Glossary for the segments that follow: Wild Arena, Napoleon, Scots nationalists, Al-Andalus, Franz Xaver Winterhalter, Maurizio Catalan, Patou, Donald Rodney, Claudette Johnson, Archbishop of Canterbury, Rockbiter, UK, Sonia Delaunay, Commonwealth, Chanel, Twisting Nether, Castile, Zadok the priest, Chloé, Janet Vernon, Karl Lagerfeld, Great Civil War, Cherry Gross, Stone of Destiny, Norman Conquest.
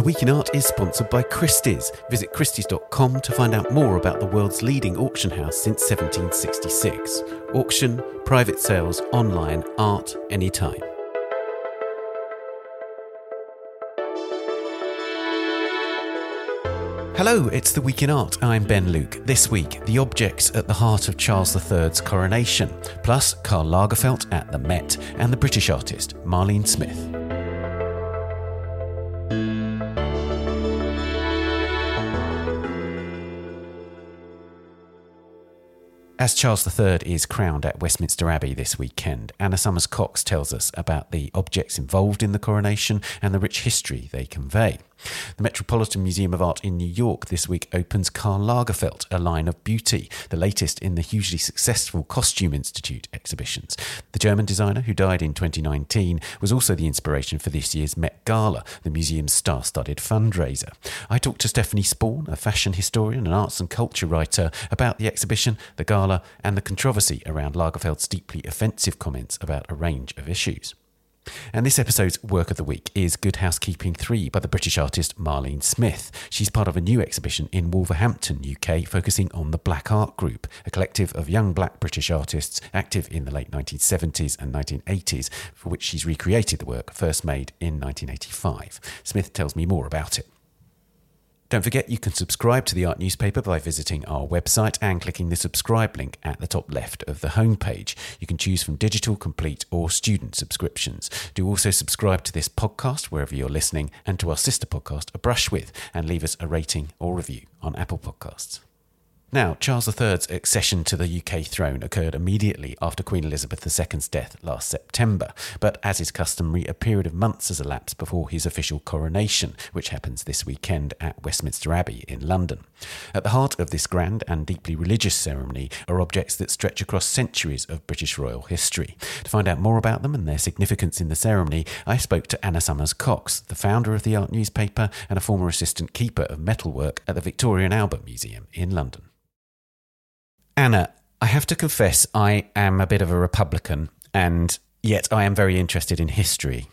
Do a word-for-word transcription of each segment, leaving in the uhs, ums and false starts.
The Week in Art is sponsored by Christie's. Visit christies dot com to find out more about the world's leading auction house since seventeen sixty-six. Auction, private sales, online, art, anytime. Hello, it's The Week in Art. I'm Ben Luke. This week, the objects at the heart of Charles the third's coronation, plus Karl Lagerfeld at the Met and the British artist Marlene Smith. As Charles the third is crowned at Westminster Abbey this weekend, Anna Somers Cocks tells us about the objects involved in the coronation and the rich history they convey. The Metropolitan Museum of Art in New York this week opens Karl Lagerfeld, A Line of Beauty, the latest in the hugely successful Costume Institute exhibitions. The German designer, who died in twenty nineteen, was also the inspiration for this year's Met Gala, the museum's star-studded fundraiser. I talked to Stephanie Sporn, a fashion historian and arts and culture writer, about the exhibition, the gala, and the controversy around Lagerfeld's deeply offensive comments about a range of issues. And this episode's Work of the Week is Good Housekeeping three by the British artist Marlene Smith. She's part of a new exhibition in Wolverhampton, U K, focusing on the Blk Art Group, a collective of young black British artists active in the late nineteen seventies and nineteen eighties, for which she's recreated the work first made in nineteen eighty-five. Smith tells me more about it. Don't forget you can subscribe to The Art Newspaper by visiting our website and clicking the subscribe link at the top left of the homepage. You can choose from digital, complete or student subscriptions. Do also subscribe to this podcast wherever you're listening and to our sister podcast, A Brush With, and leave us a rating or review on Apple Podcasts. Now, Charles the third's accession to the U K throne occurred immediately after Queen Elizabeth the second's death last September, but as is customary, a period of months has elapsed before his official coronation, which happens this weekend at Westminster Abbey in London. At the heart of this grand and deeply religious ceremony are objects that stretch across centuries of British royal history. To find out more about them and their significance in the ceremony, I spoke to Anna Somers Cocks, the founder of The Art Newspaper and a former assistant keeper of metalwork at the Victoria and Albert Museum in London. Anna, I have to confess I am a bit of a Republican and yet I am very interested in history.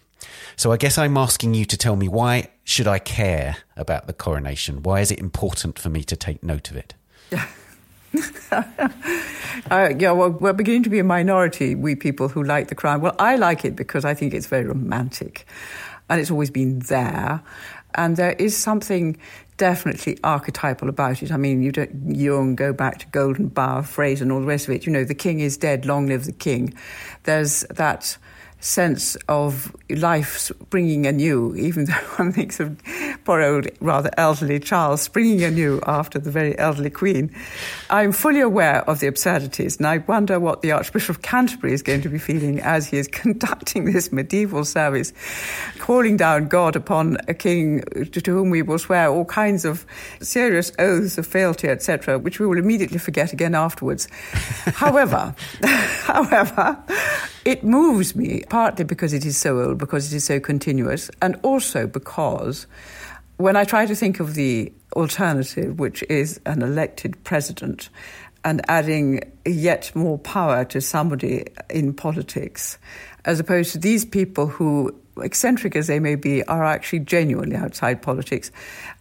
So I guess I'm asking you to tell me, why should I care about the coronation? Why is it important for me to take note of it? uh, yeah, well, we're beginning to be a minority, we people who like the crown. Well, I like it because I think it's very romantic and it's always been there. And there is something definitely archetypal about it. I mean, you don't Jung, go back to Golden Bough, Fraser and all the rest of it. You know, the king is dead, long live the king. There's that sense of life springing anew, even though one thinks of poor old, rather elderly Charles springing anew after the very elderly Queen. I'm fully aware of the absurdities, and I wonder what the Archbishop of Canterbury is going to be feeling as he is conducting this medieval service, calling down God upon a king to whom we will swear all kinds of serious oaths of fealty, et cetera, which we will immediately forget again afterwards. However, however, it moves me, partly because it is so old, because it is so continuous, and also because when I try to think of the alternative, which is an elected president, and adding yet more power to somebody in politics, as opposed to these people who, eccentric as they may be, are actually genuinely outside politics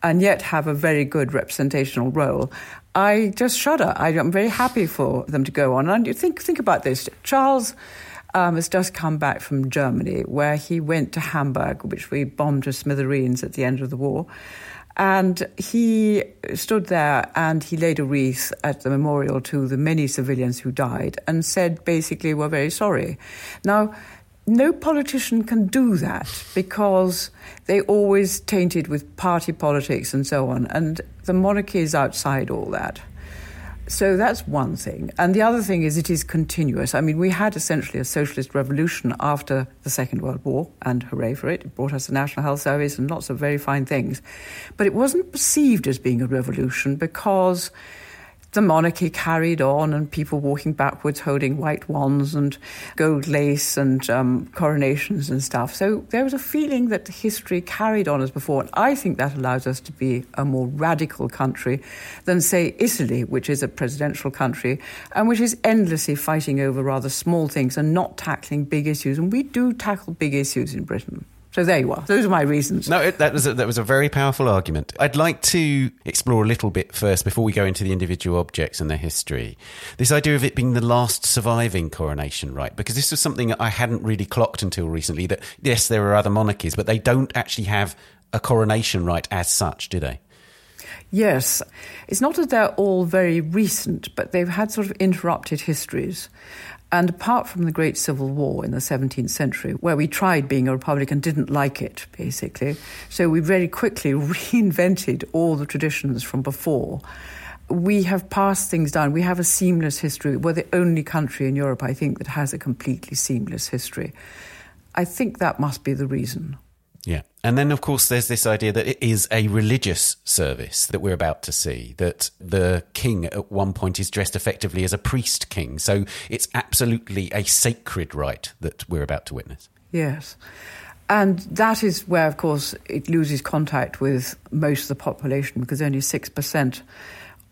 and yet have a very good representational role, I just shudder. I'm very happy for them to go on. And think, think about this. Charles... Um, has just come back from Germany, where he went to Hamburg, which we bombed to smithereens at the end of the war. And he stood there and he laid a wreath at the memorial to the many civilians who died and said, basically, we're very sorry. Now, no politician can do that because they always tainted with party politics and so on. And the monarchy is outside all that. So that's one thing. And the other thing is it is continuous. I mean, we had essentially a socialist revolution after the Second World War, and hooray for it. It brought us the National Health Service and lots of very fine things. But it wasn't perceived as being a revolution because the monarchy carried on and people walking backwards holding white wands and gold lace and um, coronations and stuff. So there was a feeling that history carried on as before. And I think that allows us to be a more radical country than, say, Italy, which is a presidential country and which is endlessly fighting over rather small things and not tackling big issues. And we do tackle big issues in Britain. So there you are. Those are my reasons. No, it, that was a, that was a very powerful argument. I'd like to explore a little bit first before we go into the individual objects and their history. This idea of it being the last surviving coronation rite, because this was something I hadn't really clocked until recently, that yes, there are other monarchies, but they don't actually have a coronation rite as such, do they? Yes. It's not that they're all very recent, but they've had sort of interrupted histories. And apart from the Great Civil War in the seventeenth century, where we tried being a republic and didn't like it, basically, so we very quickly reinvented all the traditions from before, we have passed things down. We have a seamless history. We're the only country in Europe, I think, that has a completely seamless history. I think that must be the reason. Yeah. And then, of course, there's this idea that it is a religious service that we're about to see, that the king at one point is dressed effectively as a priest king. So it's absolutely a sacred rite that we're about to witness. Yes. And that is where, of course, it loses contact with most of the population, because only six percent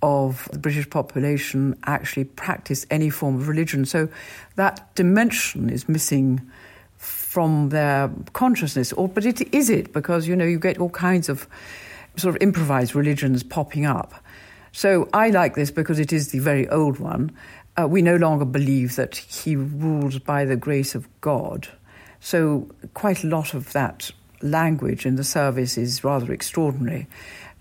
of the British population actually practice any form of religion. So that dimension is missing from their consciousness, or but it is it because, you know, you get all kinds of sort of improvised religions popping up. So I like this because it is the very old one. Uh, we no longer believe that he rules by the grace of God. So quite a lot of that language in the service is rather extraordinary.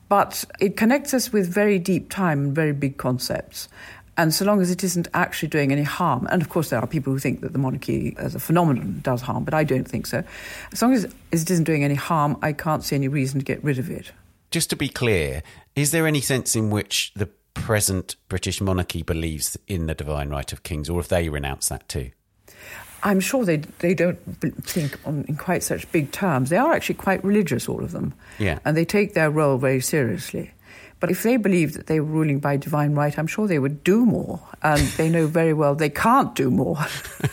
But it connects us with very deep time and very big concepts. And so long as it isn't actually doing any harm, and of course there are people who think that the monarchy as a phenomenon does harm, but I don't think so. As long as it isn't doing any harm, I can't see any reason to get rid of it. Just to be clear, is there any sense in which the present British monarchy believes in the divine right of kings, or if they renounce that too? I'm sure they they don't think on, in quite such big terms. They are actually quite religious, all of them. Yeah. And they take their role very seriously. But if they believed that they were ruling by divine right, I'm sure they would do more. And they know very well they can't do more.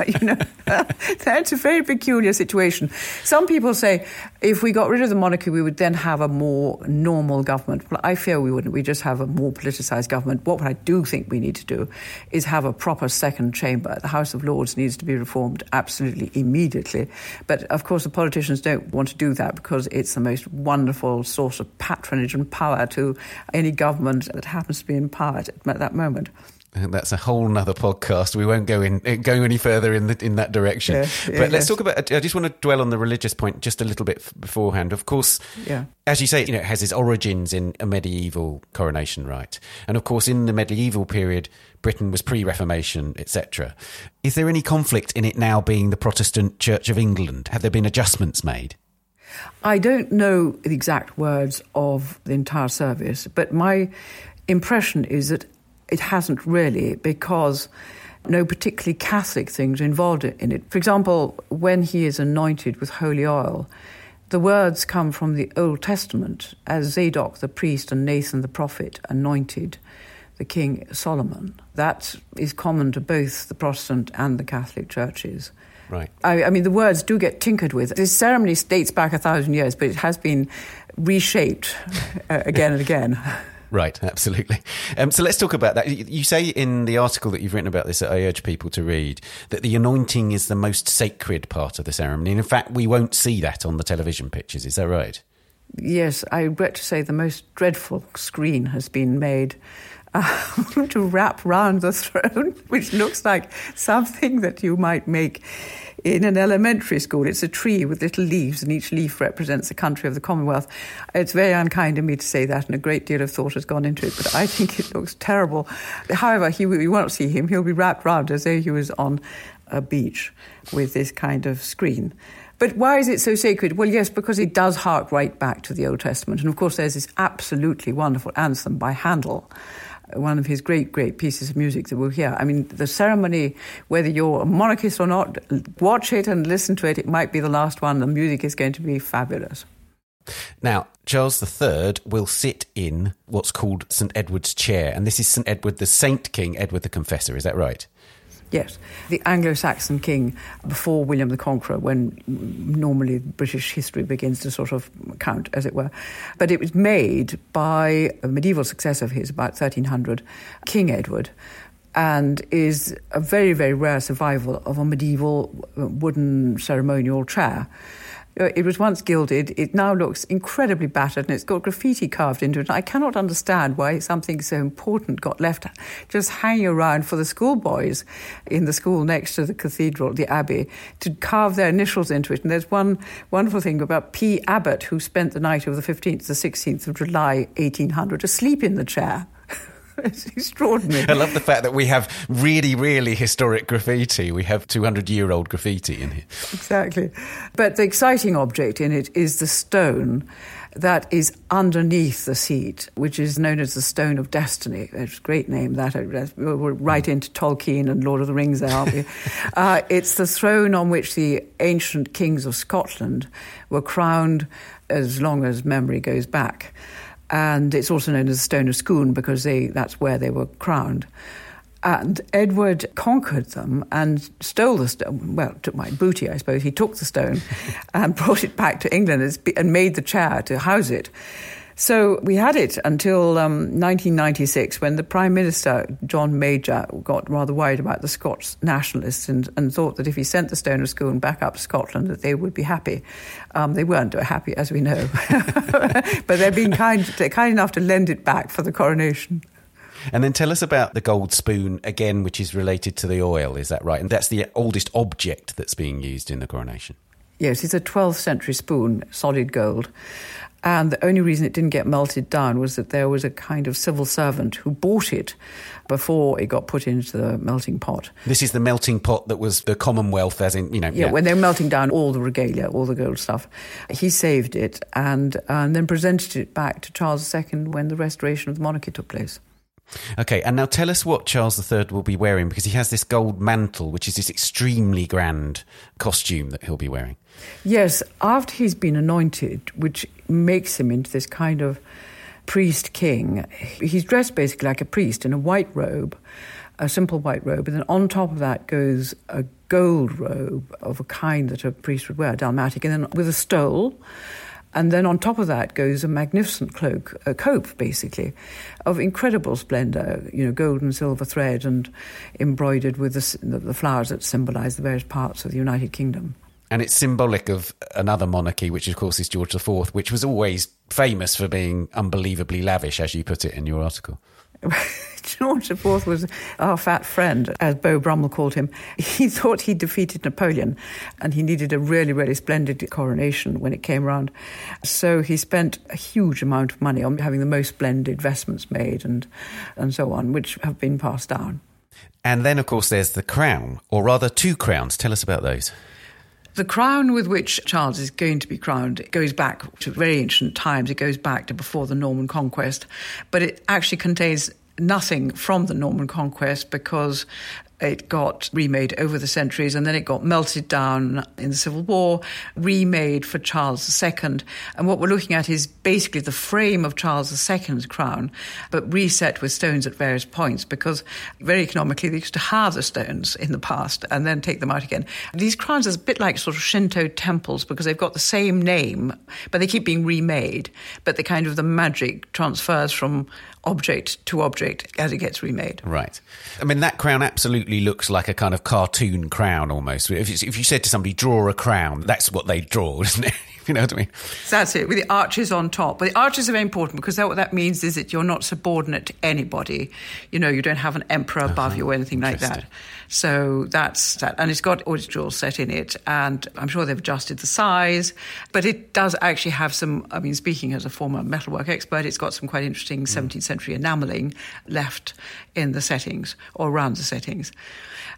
You know, that's a very peculiar situation. Some people say if we got rid of the monarchy, we would then have a more normal government. Well, I fear we wouldn't. We just have a more politicised government. What I do think we need to do is have a proper second chamber. The House of Lords needs to be reformed absolutely immediately. But, of course, the politicians don't want to do that because it's the most wonderful source of patronage and power to any government that happens to be in power at that moment. That's a whole nother podcast. We won't go in go any further in the, in that direction. Yes, but yes. Let's talk about, I just want to dwell on the religious point just a little bit beforehand. Of course, yeah. As you say, you know, it has its origins in a medieval coronation rite. And of course, in the medieval period, Britain was pre-Reformation, et cetera. Is there any conflict in it now being the Protestant Church of England? Have there been adjustments made? I don't know the exact words of the entire service, but my impression is that it hasn't really, because no particularly Catholic things are involved in it. For example, when he is anointed with holy oil, the words come from the Old Testament, as Zadok the priest and Nathan the prophet anointed the King Solomon. That is common to both the Protestant and the Catholic churches. Right. I, I mean, the words do get tinkered with. This ceremony dates back a thousand years, but it has been reshaped uh, again and again. Right, absolutely. Um, so let's talk about that. You say in the article that you've written about this, that I urge people to read, that the anointing is the most sacred part of the ceremony. And in fact, we won't see that on the television pictures. Is that right? Yes, I regret to say the most dreadful screen has been made Um, to wrap round the throne, which looks like something that you might make in an elementary school. It's a tree with little leaves, and each leaf represents a country of the Commonwealth. It's very unkind of me to say that, and a great deal of thought has gone into it, but I think it looks terrible. However, he, we won't see him. He'll be wrapped round as though he was on a beach with this kind of screen. But why is it so sacred? Well, yes, because it does hark right back to the Old Testament. And, of course, there's this absolutely wonderful anthem by Handel, one of his great, great pieces of music that we'll hear. I mean, the ceremony, whether you're a monarchist or not, watch it and listen to it. It might be the last one. The music is going to be fabulous. Now, Charles the Third will sit in what's called Saint Edward's chair. And this is Saint Edward, the Saint King, Edward the Confessor. Is that right? Yes. The Anglo-Saxon king before William the Conqueror, when normally British history begins to sort of count, as it were. But it was made by a medieval successor of his, about thirteen hundred, King Edward, and is a very, very rare survival of a medieval wooden ceremonial chair. It was once gilded. It now looks incredibly battered, and it's got graffiti carved into it. I cannot understand why something so important got left just hanging around for the schoolboys in the school next to the cathedral, the abbey, to carve their initials into it. And there's one wonderful thing about P. Abbott, who spent the night of the fifteenth to the sixteenth of July, eighteen hundred, asleep in the chair. It's extraordinary. I love the fact that we have really, really historic graffiti. We have two hundred year old graffiti in here. Exactly. But the exciting object in it is the stone that is underneath the seat, which is known as the Stone of Destiny. It's a great name, that. We're right into Tolkien and Lord of the Rings there, aren't we? uh, it's the throne on which the ancient kings of Scotland were crowned as long as memory goes back. And it's also known as the Stone of Scone because they, that's where they were crowned. And Edward conquered them and stole the stone. Well, took my booty, I suppose. He took the stone and brought it back to England and made the chair to house it. So we had it until um, nineteen ninety-six, when the Prime Minister, John Major, got rather worried about the Scots nationalists and, and thought that if he sent the Stone of Scone back up to Scotland, that they would be happy. Um, they weren't happy, as we know. But they've been kind, they're kind enough to lend it back for the coronation. And then tell us about the gold spoon again, which is related to the oil, is that right? And that's the oldest object that's being used in the coronation. Yes, it's a twelfth century spoon, solid gold. And the only reason it didn't get melted down was that there was a kind of civil servant who bought it before it got put into the melting pot. This is the melting pot that was the Commonwealth, as in, you know... Yeah, yeah. When they were melting down all the regalia, all the gold stuff. He saved it and, and then presented it back to Charles the Second when the restoration of the monarchy took place. Okay, and now tell us what Charles the Third will be wearing, because he has this gold mantle, which is this extremely grand costume that he'll be wearing. Yes, after he's been anointed, which makes him into this kind of priest-king, he's dressed basically like a priest in a white robe, a simple white robe, and then on top of that goes a gold robe of a kind that a priest would wear, dalmatic, and then with a stole. And then on top of that goes a magnificent cloak, a cope, basically, of incredible splendour, you know, gold and silver thread and embroidered with the, the flowers that symbolise the various parts of the United Kingdom. And it's symbolic of another monarchy, which, of course, is George the Fourth, which was always famous for being unbelievably lavish, as you put it in your article. George the Fourth was our fat friend, as Beau Brummel called him. He thought he defeated Napoleon, and he needed a really, really splendid coronation when it came round. So he spent a huge amount of money on having the most splendid vestments made and, and so on, which have been passed down. And then, of course, there's the crown, or rather two crowns. Tell us about those. The crown with which Charles is going to be crowned goes back to very ancient times. It goes back to before the Norman Conquest, but it actually contains nothing from the Norman Conquest because it got remade over the centuries, and then it got melted down in the Civil War, remade for Charles the Second. And what we're looking at is basically the frame of Charles the Second's crown, but reset with stones at various points, because very economically they used to halve the stones in the past and then take them out again. These crowns are a bit like sort of Shinto temples, because they've got the same name, but they keep being remade. But the kind of the magic transfers from object to object as it gets remade. Right. I mean, that crown absolutely looks like a kind of cartoon crown almost. If, if you said to somebody, draw a crown, that's what they draw, isn't it? You know what I mean? That's it, with the arches on top. But the arches are very important, because that, what that means is that you're not subordinate to anybody. You know, you don't have an emperor above uh-huh. you or anything like that. So that's that. And it's got orange jewels set in it, and I'm sure they've adjusted the size. But it does actually have some, I mean, speaking as a former metalwork expert, it's got some quite interesting mm. seventeenth century enamelling left in the settings, or around the settings.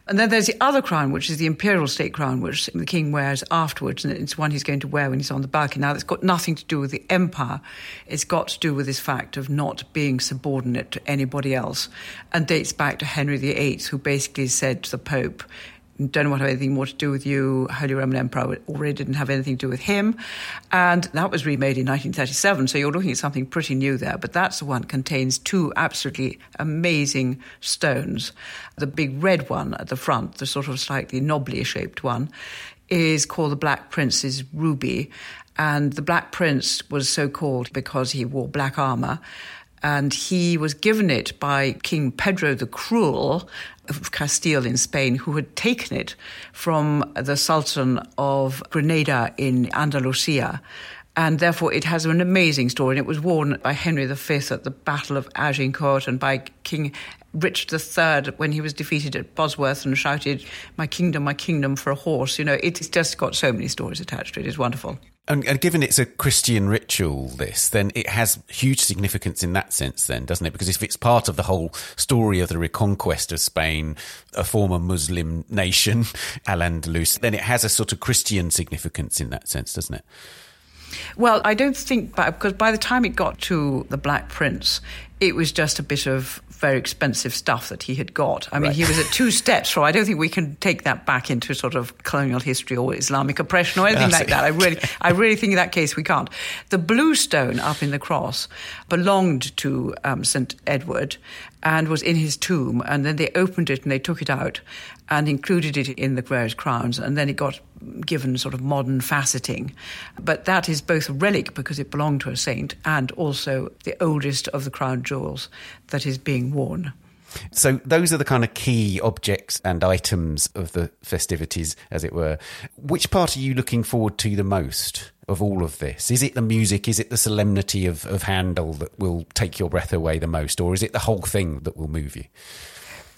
And then there's the other crown, which is the imperial state crown, which the king wears afterwards, and it's one he's going to wear when he's on the balcony. Now, that's got nothing to do with the empire. It's got to do with this fact of not being subordinate to anybody else, and dates back to Henry the Eighth, who basically said to the Pope, don't want to have anything more to do with you. Holy Roman Emperor already didn't have anything to do with him. And that was remade in nineteen thirty-seven, so you're looking at something pretty new there. But that's the one that contains two absolutely amazing stones. The big red one at the front, the sort of slightly knobbly-shaped one, is called the Black Prince's Ruby. And the Black Prince was so called because he wore black armour. and he was given it by King Pedro the Cruel of Castile in Spain, who had taken it from the Sultan of Granada in Andalusia. And therefore, it has an amazing story. And it was worn by Henry the Fifth at the Battle of Agincourt and by King Richard the Third when he was defeated at Bosworth and shouted, "My kingdom, my kingdom," for a horse. You know, it's just got so many stories attached to it. It's wonderful. And, and given it's a Christian ritual, this, then it has huge significance in that sense then, doesn't it? Because if it's part of the whole story of the reconquest of Spain, a former Muslim nation, Al-Andalus, then it has a sort of Christian significance in that sense, doesn't it? Well, I don't think, because by the time it got to the Black Prince, it was just a bit of very expensive stuff that he had got. I mean, right. He was at two steps from, I don't think we can take that back into sort of colonial history or Islamic oppression or anything Absolutely. Like that. I really, I really think in that case we can't. The blue stone up in the cross belonged to um, Saint Edward and was in his tomb, and then they opened it and they took it out and included it in the various crowns, and then it got given sort of modern faceting. But that is both a relic because it belonged to a saint and also the oldest of the crown jewels that is being worn. So those are the kind of key objects and items of the festivities, as it were. Which part are you looking forward to the most of all of this? Is it the music? Is it the solemnity of, of Handel that will take your breath away the most? Or is it the whole thing that will move you?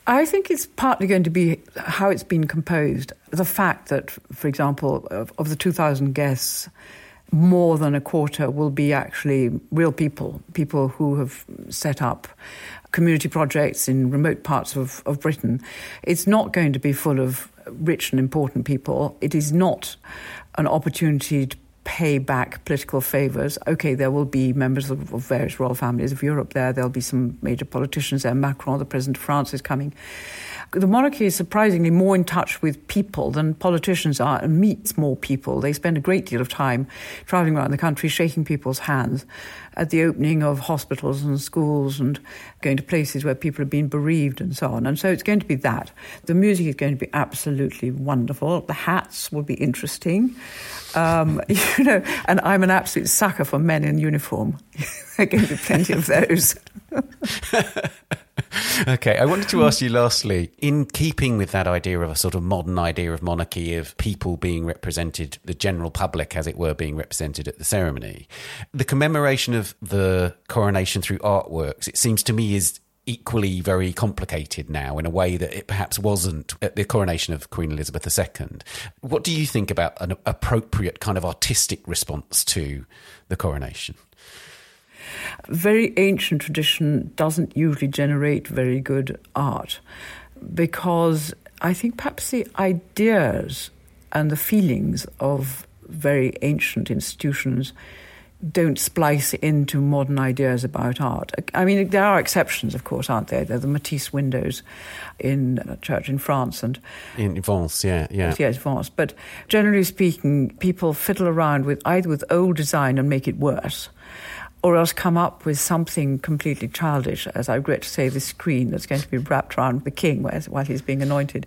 I think it's partly going to be how it's been composed. The fact that, for example, of, of the two thousand guests, more than a quarter will be actually real people, people who have set up community projects in remote parts of, of Britain. It's not going to be full of rich and important people. It is not an opportunity to pay back political favours. OK, there will be members of, of various royal families of Europe there. There'll be some major politicians there. Macron, the President of France, is coming. The monarchy is surprisingly more in touch with people than politicians are and meets more people. They spend a great deal of time travelling around the country, shaking people's hands at the opening of hospitals and schools and going to places where people have been bereaved and so on. And so it's going to be that. The music is going to be absolutely wonderful. The hats will be interesting. Um, you know, and I'm an absolute sucker for men in uniform. There are going to be plenty of those. Okay, I wanted to ask you lastly, in keeping with that idea of a sort of modern idea of monarchy, of people being represented, the general public, as it were, being represented at the ceremony, the commemoration of the coronation through artworks, it seems to me, is equally very complicated now in a way that it perhaps wasn't at the coronation of Queen Elizabeth the Second. What do you think about an appropriate kind of artistic response to the coronation? Very ancient tradition doesn't usually generate very good art, because I think perhaps the ideas and the feelings of very ancient institutions don't splice into modern ideas about art. I mean, there are exceptions, of course, aren't there? There are the Matisse windows in a church in France. and In Vence, yeah. yeah. Yes, Vence. But generally speaking, people fiddle around with either with old design and make it worse, or else come up with something completely childish, as I regret to say, this screen that's going to be wrapped around the king while he's being anointed.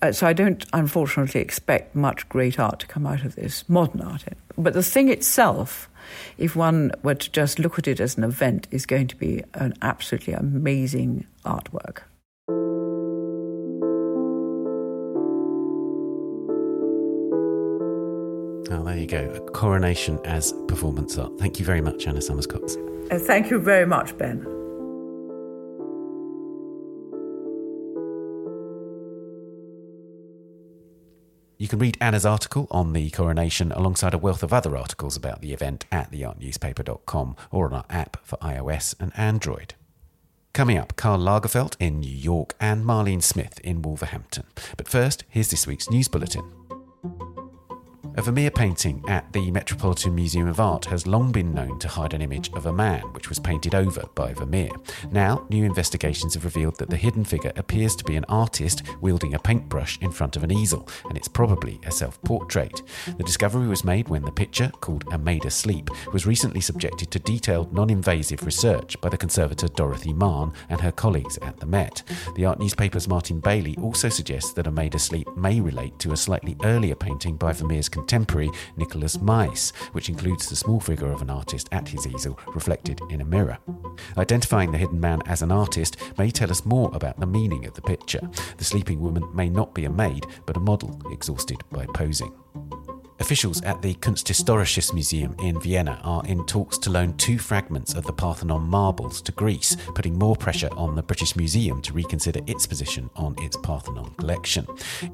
Uh, so I don't, unfortunately, expect much great art to come out of this, modern art. But the thing itself, if one were to just look at it as an event, is going to be an absolutely amazing artwork. Oh, there you go. A coronation as performance art. Thank you very much, Anna Somers Cocks. Uh, thank you very much, Ben. You can read Anna's article on the coronation alongside a wealth of other articles about the event at the art newspaper dot com or on our app for iOS and Android. Coming up, Karl Lagerfeld in New York and Marlene Smith in Wolverhampton. But first, here's this week's news bulletin. A Vermeer painting at the Metropolitan Museum of Art has long been known to hide an image of a man, which was painted over by Vermeer. Now, new investigations have revealed that the hidden figure appears to be an artist wielding a paintbrush in front of an easel, and it's probably a self-portrait. The discovery was made when the picture, called A Maid Asleep, was recently subjected to detailed non-invasive research by the conservator Dorothy Mann and her colleagues at the Met. The Art Newspaper's Martin Bailey also suggests that A Maid Asleep may relate to a slightly earlier painting by Vermeer's contemporary Nicholas Meis, which includes the small figure of an artist at his easel reflected in a mirror. Identifying the hidden man as an artist may tell us more about the meaning of the picture. The sleeping woman may not be a maid, but a model exhausted by posing. Officials at the Kunsthistorisches Museum in Vienna are in talks to loan two fragments of the Parthenon marbles to Greece, putting more pressure on the British Museum to reconsider its position on its Parthenon collection.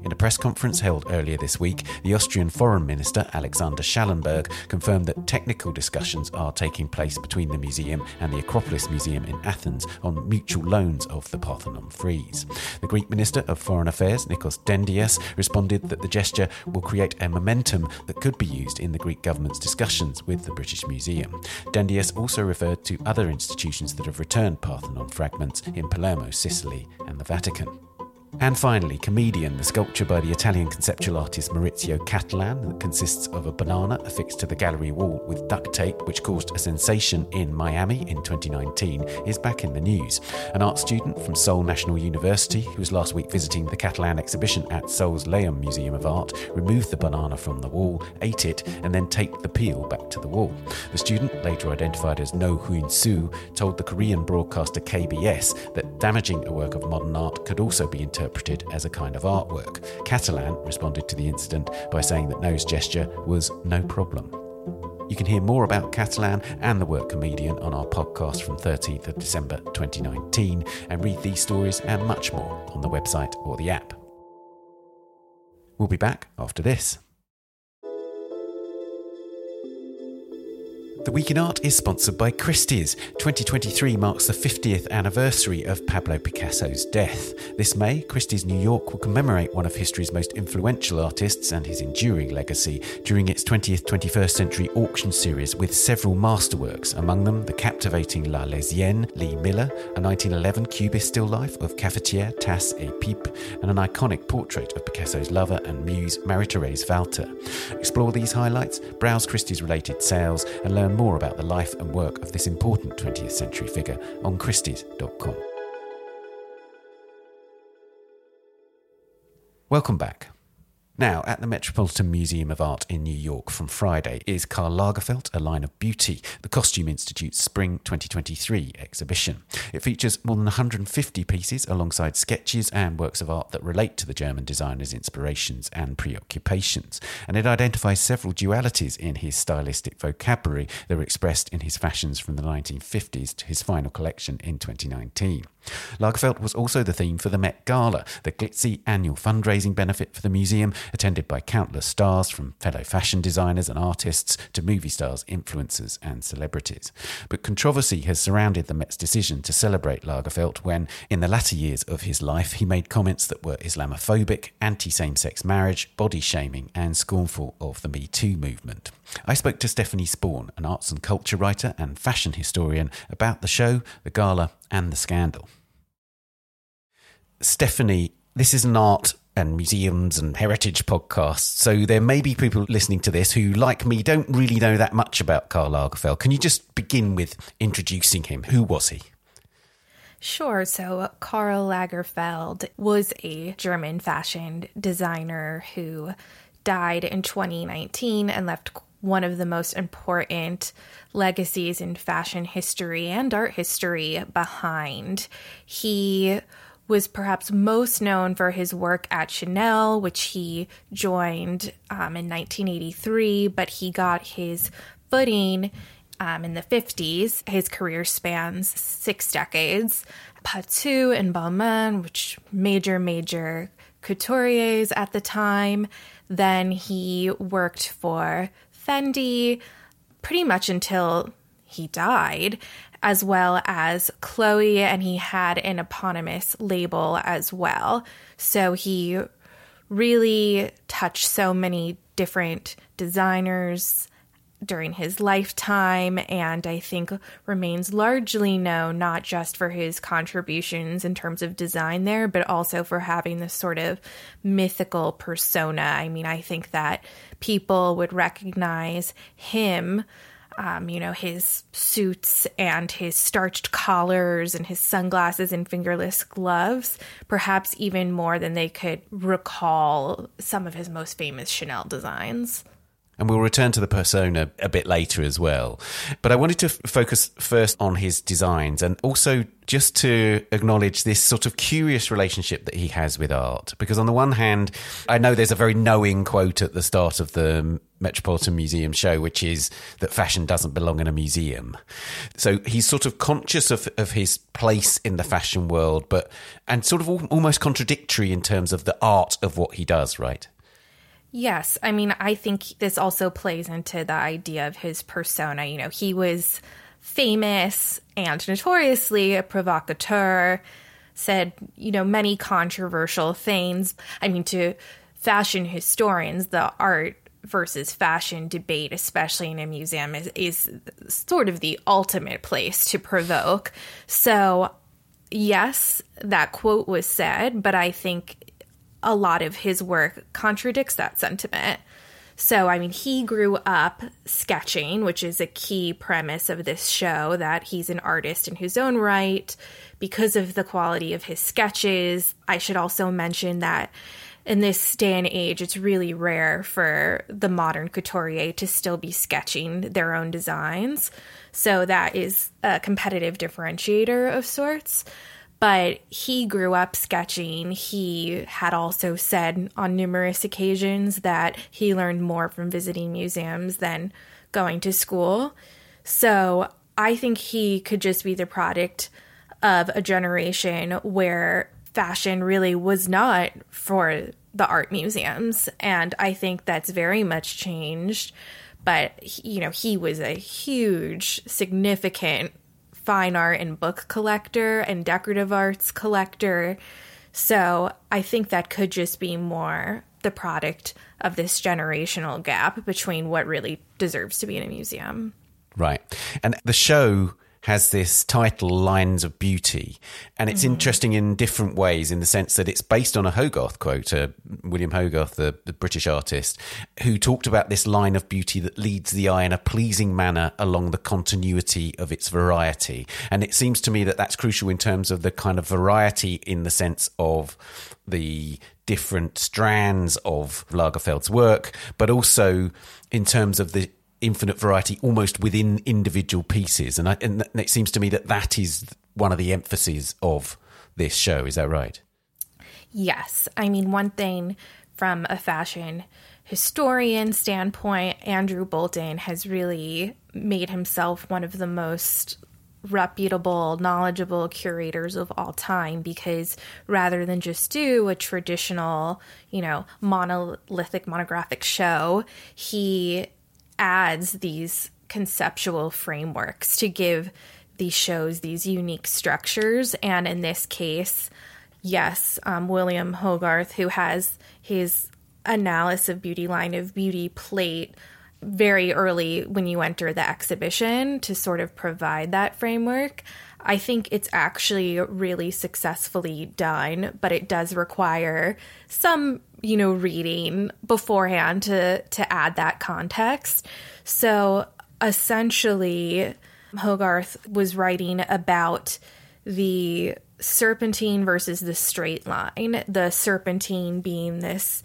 In a press conference held earlier this week, the Austrian Foreign Minister Alexander Schallenberg confirmed that technical discussions are taking place between the museum and the Acropolis Museum in Athens on mutual loans of the Parthenon frieze. The Greek Minister of Foreign Affairs, Nikos Dendias, responded that the gesture will create a momentum that could be used in the Greek government's discussions with the British Museum. Dendias also referred to other institutions that have returned Parthenon fragments in Palermo, Sicily, and the Vatican. And finally, Comedian, the sculpture by the Italian conceptual artist Maurizio Catalan that consists of a banana affixed to the gallery wall with duct tape, which caused a sensation in Miami in twenty nineteen, is back in the news. An art student from Seoul National University, who was last week visiting the Catalan exhibition at Seoul's Leum Museum of Art, removed the banana from the wall, ate it, and then taped the peel back to the wall. The student, later identified as No Hoon Soo, told the Korean broadcaster K B S that damaging a work of modern art could also be interpreted interpreted as a kind of artwork. Catalan responded to the incident by saying that No's gesture was no problem. You can hear more about Catalan and the work Comedian on our podcast from thirteenth of December twenty nineteen, and read these stories and much more on the website or the app. We'll be back after this. The Week in Art is sponsored by Christie's. twenty twenty-three marks the fiftieth anniversary of Pablo Picasso's death. This May, Christie's New York will commemorate one of history's most influential artists and his enduring legacy during its twentieth to twenty-first century auction series with several masterworks, among them the captivating La Lésienne, Lee Miller, a nineteen eleven Cubist still life of Cafetière, Tasse et Pipe, and an iconic portrait of Picasso's lover and muse, Marie-Thérèse Walter. Explore these highlights, browse Christie's related sales, and learn more about the life and work of this important twentieth century figure on Christie's dot com. Welcome back. Now, at the Metropolitan Museum of Art in New York from Friday is Karl Lagerfeld, A Line of Beauty, the Costume Institute's Spring twenty twenty-three exhibition. It features more than one hundred fifty pieces alongside sketches and works of art that relate to the German designer's inspirations and preoccupations. And it identifies several dualities in his stylistic vocabulary that are expressed in his fashions from the nineteen fifties to his final collection in twenty nineteen. Lagerfeld was also the theme for the Met Gala, the glitzy annual fundraising benefit for the museum, attended by countless stars from fellow fashion designers and artists to movie stars, influencers and celebrities. But controversy has surrounded the Met's decision to celebrate Lagerfeld when, in the latter years of his life, he made comments that were Islamophobic, anti-same-sex marriage, body-shaming and scornful of the Me Too movement. I spoke to Stephanie Sporn, an arts and culture writer and fashion historian, about the show, the gala and the scandal. Stephanie, this is an art and museums and heritage podcasts, so there may be people listening to this who, like me, don't really know that much about Karl Lagerfeld. Can you just begin with introducing him? Who was he? Sure. So Karl Lagerfeld was a German fashion designer who died in twenty nineteen and left one of the most important legacies in fashion history and art history behind. He was perhaps most known for his work at Chanel, which he joined um, in nineteen eighty-three, but he got his footing um, in the fifties. His career spans six decades. Patou and Balmain, which major, major couturiers at the time. Then he worked for Fendi pretty much until he died, as well as Chloe, and he had an eponymous label as well. So he really touched so many different designers during his lifetime, and I think remains largely known not just for his contributions in terms of design there, but also for having this sort of mythical persona. I mean, I think that people would recognize him. Um, you know, his suits and his starched collars and his sunglasses and fingerless gloves, perhaps even more than they could recall some of his most famous Chanel designs. And we'll return to the persona a bit later as well. But I wanted to f- focus first on his designs, and also just to acknowledge this sort of curious relationship that he has with art. Because on the one hand, I know there's a very knowing quote at the start of the Metropolitan Museum show, which is that fashion doesn't belong in a museum. So he's sort of conscious of, of his place in the fashion world, but and sort of al- almost contradictory in terms of the art of what he does, right? Yes. I mean, I think this also plays into the idea of his persona. You know, he was famous and notoriously a provocateur, said, you know, many controversial things. I mean, to fashion historians, the art versus fashion debate, especially in a museum, is, is sort of the ultimate place to provoke. So, yes, that quote was said, but I think a lot of his work contradicts that sentiment. So, I mean, he grew up sketching, which is a key premise of this show, that he's an artist in his own right because of the quality of his sketches. I should also mention that in this day and age, it's really rare for the modern couturier to still be sketching their own designs. So that is a competitive differentiator of sorts. But he grew up sketching. He had also said on numerous occasions that he learned more from visiting museums than going to school. So I think he could just be the product of a generation where fashion really was not for the art museums. And I think that's very much changed. But, you know, he was a huge, significant fine art and book collector and decorative arts collector. So I think that could just be more the product of this generational gap between what really deserves to be in a museum. Right. And the show has this title, Lines of Beauty. And it's mm-hmm. interesting in different ways, in the sense that it's based on a Hogarth quote, uh, William Hogarth, the, the British artist, who talked about this line of beauty that leads the eye in a pleasing manner along the continuity of its variety. And it seems to me that that's crucial in terms of the kind of variety in the sense of the different strands of Lagerfeld's work, but also in terms of the infinite variety almost within individual pieces. And, I, and it seems to me that that is one of the emphases of this show. Is that right? Yes. I mean, one thing from a fashion historian standpoint, Andrew Bolton has really made himself one of the most reputable, knowledgeable curators of all time, because rather than just do a traditional, you know, monolithic monographic show, he adds these conceptual frameworks to give these shows these unique structures. And in this case, yes, um, William Hogarth, who has his analysis of beauty, line of beauty plate very early when you enter the exhibition to sort of provide that framework, I think it's actually really successfully done, but it does require some, you know, reading beforehand to, to add that context. So essentially, Hogarth was writing about the serpentine versus the straight line, the serpentine being this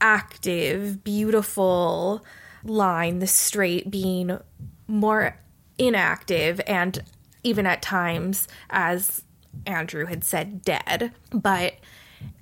active, beautiful line, the straight being more inactive and even at times, as Andrew had said, dead. But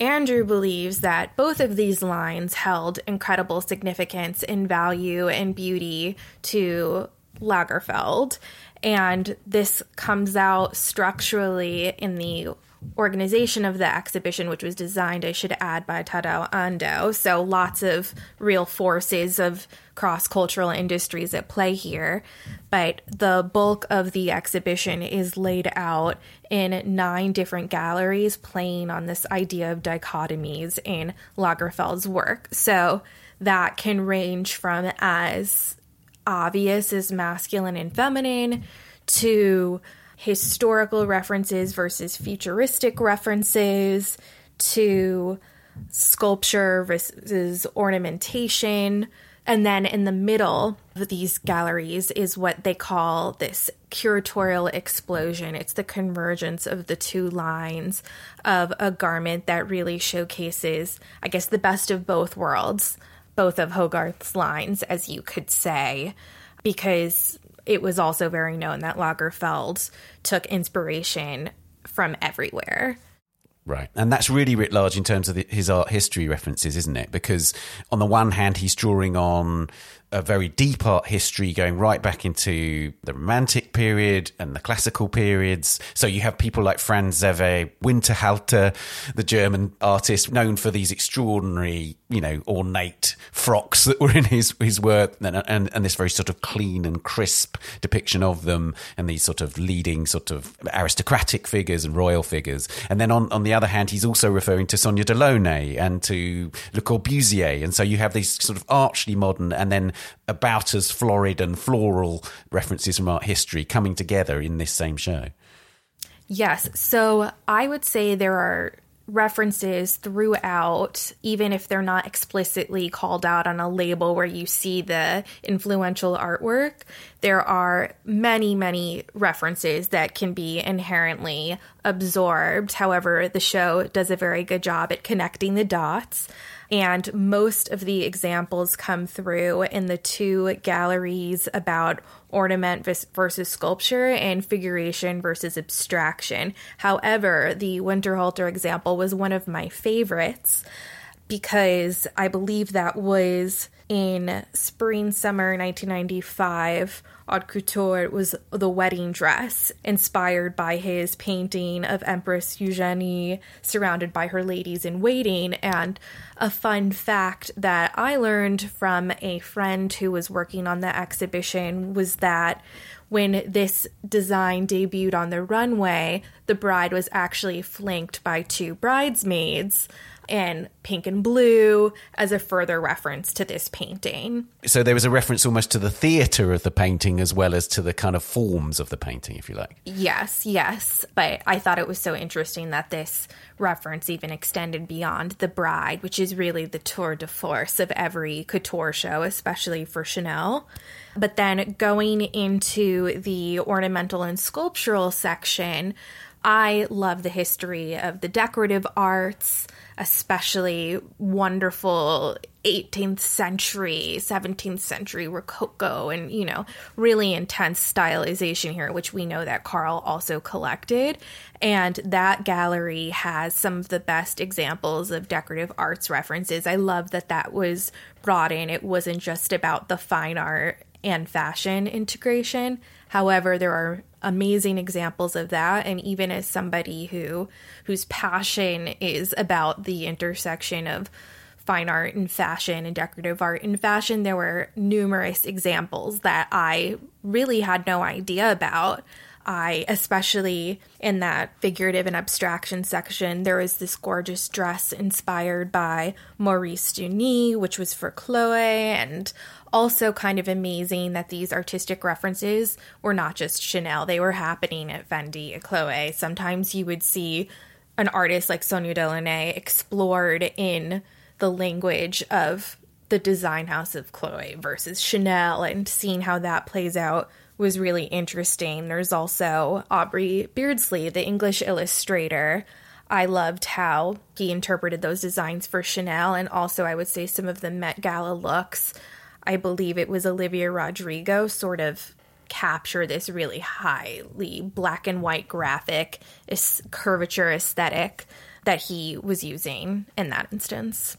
Andrew believes that both of these lines held incredible significance and value and beauty to Lagerfeld. And this comes out structurally in the organization of the exhibition, which was designed, I should add, by Tadao Ando. So lots of real forces of cross-cultural industries at play here. But the bulk of the exhibition is laid out in nine different galleries, playing on this idea of dichotomies in Lagerfeld's work. So that can range from as obvious as masculine and feminine to historical references versus futuristic references, to sculpture versus ornamentation. And then in the middle of these galleries is what they call this curatorial explosion. It's the convergence of the two lines of a garment that really showcases, I guess, the best of both worlds, both of Hogarth's lines, as you could say, because it was also very known that Lagerfeld took inspiration from everywhere. Right. And that's really writ large in terms of the, his art history references, isn't it? Because on the one hand, he's drawing on a very deep art history going right back into the Romantic period and the classical periods. So you have people like Franz Xaver Winterhalter, the German artist known for these extraordinary, you know, ornate frocks that were in his, his work, and, and, and this very sort of clean and crisp depiction of them, and these sort of leading sort of aristocratic figures and royal figures. And then on, on the other hand, he's also referring to Sonia Delaunay and to Le Corbusier. And so you have these sort of archly modern and then about as florid and floral references from art history coming together in this same show. Yes. So I would say there are references throughout, even if they're not explicitly called out on a label where you see the influential artwork. There are many, many references that can be inherently absorbed. However, the show does a very good job at connecting the dots. And most of the examples come through in the two galleries about ornament versus sculpture and figuration versus abstraction. However, the Winterhalter example was one of my favorites because I believe that was in spring, summer nineteen ninety-five. Haute Couture was the wedding dress inspired by his painting of Empress Eugenie surrounded by her ladies in waiting. And a fun fact that I learned from a friend who was working on the exhibition was that when this design debuted on the runway, the bride was actually flanked by two bridesmaids in pink and blue as a further reference to this painting. So there was a reference almost to the theatre of the painting as well as to the kind of forms of the painting, if you like. Yes, yes. But I thought it was so interesting that this reference even extended beyond the bride, which is really the tour de force of every couture show, especially for Chanel. But then going into the ornamental and sculptural section, I love the history of the decorative arts, especially wonderful eighteenth century, seventeenth century Rococo and, you know, really intense stylization here, which we know that Karl also collected. And that gallery has some of the best examples of decorative arts references. I love that that was brought in. It wasn't just about the fine art and fashion integration. However, there are amazing examples of that. And even as somebody who whose passion is about the intersection of fine art and fashion and decorative art and fashion, there were numerous examples that I really had no idea about. I, especially in that figurative and abstraction section, there was this gorgeous dress inspired by Maurice Duny, which was for Chloe, and also kind of amazing that these artistic references were not just Chanel. They were happening at Fendi, at Chloe. Sometimes you would see an artist like Sonia Delaunay explored in the language of the design house of Chloe versus Chanel, and seeing how that plays out was really interesting. There's also Aubrey Beardsley, the English illustrator. I loved how he interpreted those designs for Chanel, and also I would say some of the Met Gala looks. I believe it was Olivia Rodrigo sort of capture this really highly black and white graphic curvature aesthetic that he was using in that instance.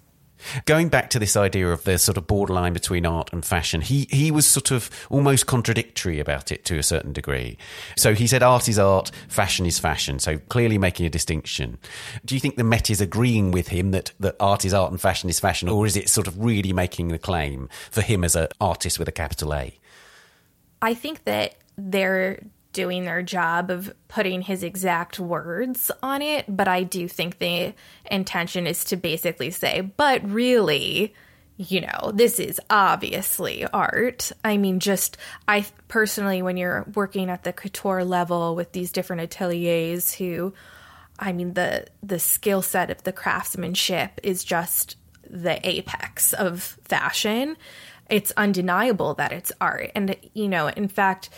Going back to this idea of the sort of borderline between art and fashion, he he was sort of almost contradictory about it to a certain degree. So he said art is art, fashion is fashion, so clearly making a distinction. Do you think the Met is agreeing with him that, that art is art and fashion is fashion, or is it sort of really making the claim for him as an artist with a capital A? I think that they're doing their job of putting his exact words on it, but I do think the intention is to basically say, but really, you know, this is obviously art. I mean, just I personally, when you're working at the couture level with these different ateliers who, I mean, the the skill set of the craftsmanship is just the apex of fashion. It's undeniable that it's art. And, you know, in fact,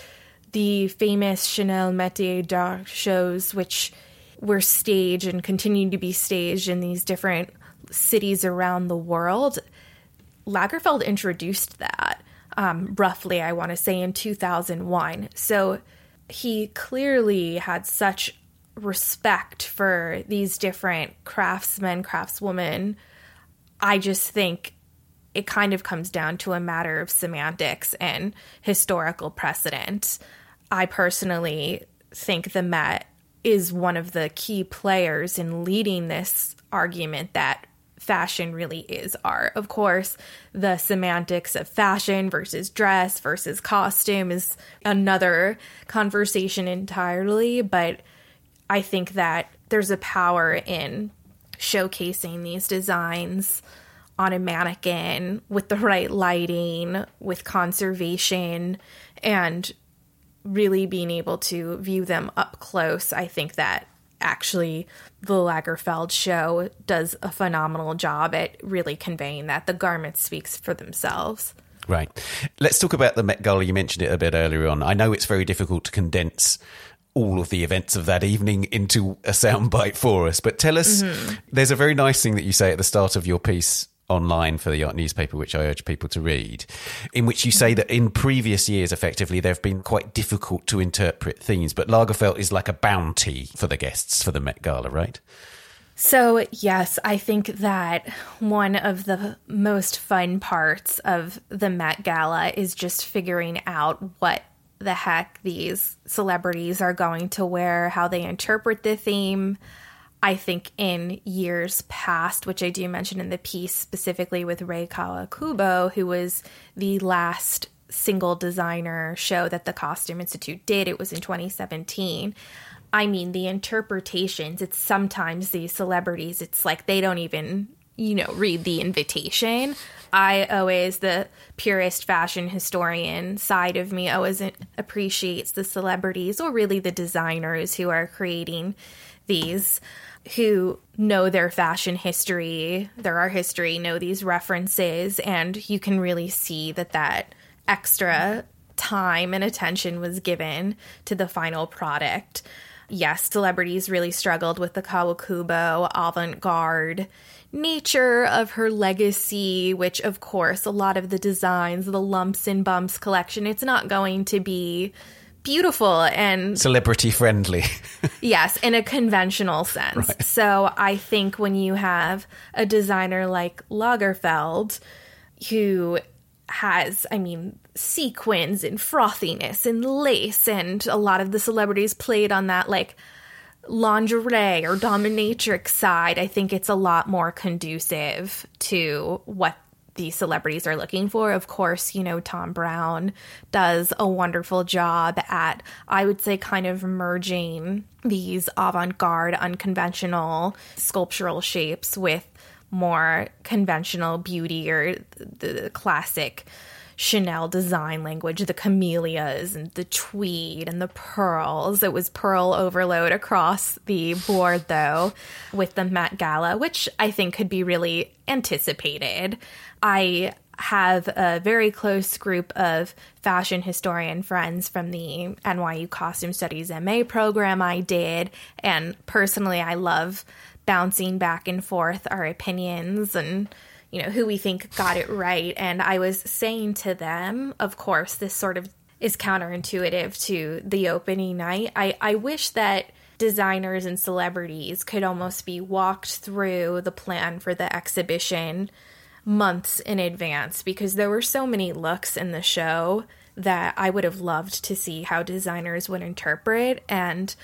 the famous Chanel Métier d'Art shows, which were staged and continue to be staged in these different cities around the world, Lagerfeld introduced that, um, roughly, I want to say, in two thousand one. So he clearly had such respect for these different craftsmen, craftswomen. I just think it kind of comes down to a matter of semantics and historical precedent. I personally think the Met is one of the key players in leading this argument that fashion really is art. Of course, the semantics of fashion versus dress versus costume is another conversation entirely, but I think that there's a power in showcasing these designs on a mannequin with the right lighting, with conservation, and really being able to view them up close. I think that actually the Lagerfeld show does a phenomenal job at really conveying that the garment speaks for themselves. Right. Let's talk about the Met Gala. You mentioned it a bit earlier on. I know it's very difficult to condense all of the events of that evening into a soundbite for us, but tell us, mm-hmm. there's a very nice thing that you say at the start of your piece online for the Art Newspaper, which I urge people to read, in which you say that in previous years, effectively, there have been quite difficult to interpret themes, but Lagerfeld is like a bounty for the guests for the Met Gala, right? So, yes, I think that one of the most fun parts of the Met Gala is just figuring out what the heck these celebrities are going to wear, how they interpret the theme. I think in years past, which I do mention in the piece specifically with Rei Kawakubo, who was the last single designer show that the Costume Institute did, it was in twenty seventeen. I mean, the interpretations, it's sometimes these celebrities, it's like they don't even, you know, read the invitation. I always, the purist fashion historian side of me always appreciates the celebrities, or really the designers who are creating these, who know their fashion history, their art history, know these references, and you can really see that that extra time and attention was given to the final product. Yes, celebrities really struggled with the Kawakubo avant-garde nature of her legacy, which, of course, a lot of the designs, the Lumps and Bumps collection, it's not going to be beautiful and celebrity friendly. Yes, in a conventional sense. Right. So I think when you have a designer like Lagerfeld, who has, I mean, sequins and frothiness and lace, and a lot of the celebrities played on that like lingerie or dominatrix side, I think it's a lot more conducive to what these celebrities are looking for. Of course, you know, Tom Brown does a wonderful job at, I would say, kind of merging these avant-garde, unconventional sculptural shapes with more conventional beauty, or the classic Chanel design language, the camellias and the tweed and the pearls. It was pearl overload across the board, though, with the Met Gala, which I think could be really anticipated. I have a very close group of fashion historian friends from the N Y U Costume Studies M A program I did, and personally I love bouncing back and forth our opinions and, you know, who we think got it right. And I was saying to them, of course, this sort of is counterintuitive to the opening night. I, I wish that designers and celebrities could almost be walked through the plan for the exhibition months in advance, because there were so many looks in the show that I would have loved to see how designers would interpret. And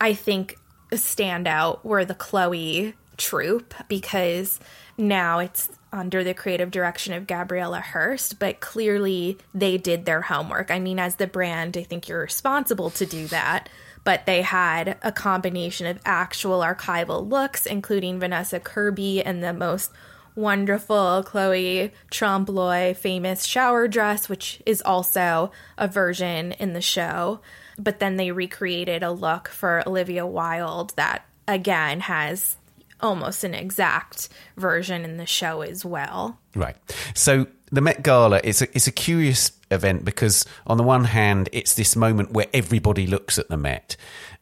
I think a standout were the Chloe troupe, because now it's under the creative direction of Gabriella Hearst, but clearly they did their homework. I mean, as the brand, I think you're responsible to do that, but they had a combination of actual archival looks, including Vanessa Kirby and the most wonderful Chloé Trompe l'Oeil famous shower dress, which is also a version in the show. But then they recreated a look for Olivia Wilde that, again, has almost an exact version in the show as well. Right. So the Met Gala is a, it's a curious event because, on the one hand, it's this moment where everybody looks at the Met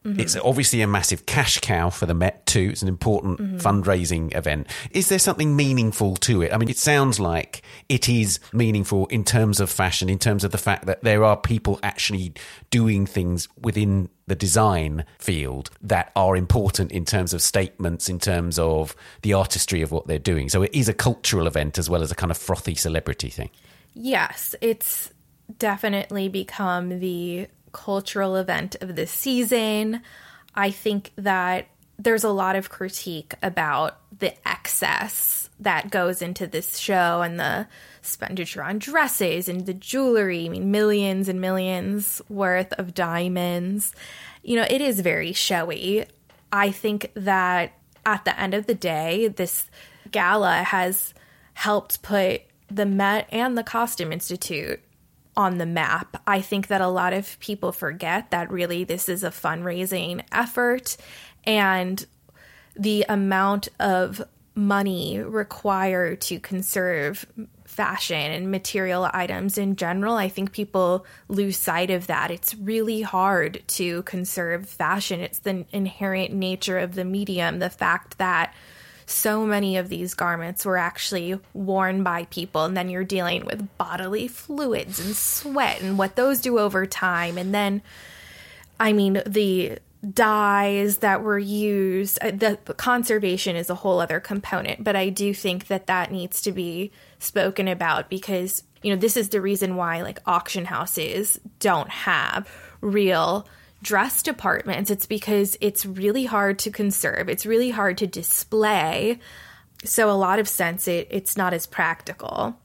Mm-hmm. It's obviously a massive cash cow for the Met too. It's an important mm-hmm. fundraising event. Is there something meaningful to it? I mean, it sounds like it is meaningful in terms of fashion, in terms of the fact that there are people actually doing things within the design field that are important in terms of statements, in terms of the artistry of what they're doing. So it is a cultural event as well as a kind of frothy celebrity thing. Yes, it's definitely become the cultural event of this season. I think that there's a lot of critique about the excess that goes into this show and the expenditure on dresses and the jewelry. I mean, millions and millions worth of diamonds. You know, it is very showy. I think that at the end of the day, this gala has helped put the Met and the Costume Institute on the map. I think that a lot of people forget that really this is a fundraising effort, and the amount of money required to conserve fashion and material items in general, I think people lose sight of that. It's really hard to conserve fashion. It's the inherent nature of the medium, the fact that so many of these garments were actually worn by people, and then you're dealing with bodily fluids and sweat and what those do over time. And then, I mean, the dyes that were used, the conservation is a whole other component, but I do think that that needs to be spoken about, because, you know, this is the reason why, like, auction houses don't have real dress departments. It's because it's really hard to conserve. It's really hard to display. So a lot of sense, it, it's not as practical.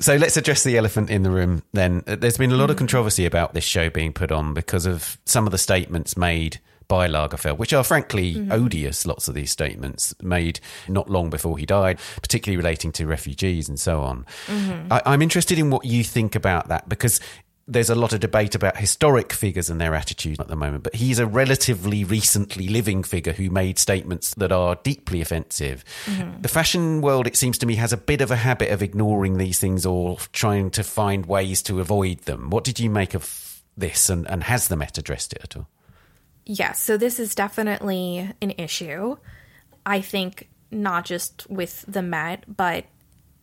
So let's address the elephant in the room then. There's been a lot mm-hmm. of controversy about this show being put on because of some of the statements made by Lagerfeld, which are frankly mm-hmm. odious, lots of these statements made not long before he died, particularly relating to refugees and so on. Mm-hmm. I, I'm interested in what you think about that, because there's a lot of debate about historic figures and their attitude at the moment, but he's a relatively recently living figure who made statements that are deeply offensive. Mm-hmm. The fashion world, it seems to me, has a bit of a habit of ignoring these things or trying to find ways to avoid them. What did you make of this, and, and has the Met addressed it at all? Yes, yeah, so this is definitely an issue. I think not just with the Met, but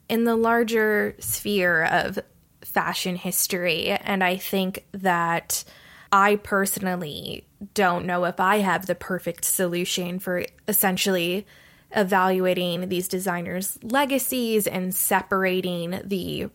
in the larger sphere of fashion history. And I think that I personally don't know if I have the perfect solution for essentially evaluating these designers' legacies and separating the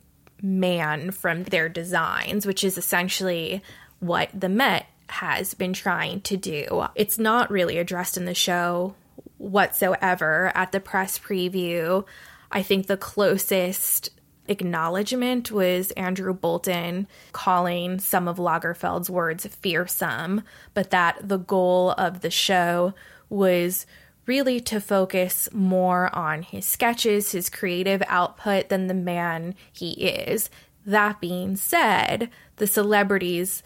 man from their designs, which is essentially what the Met has been trying to do. It's not really addressed in the show whatsoever. At the press preview, I think the closest acknowledgement was Andrew Bolton calling some of Lagerfeld's words fearsome, but that the goal of the show was really to focus more on his sketches, his creative output, than the man he is. That being said, the celebrities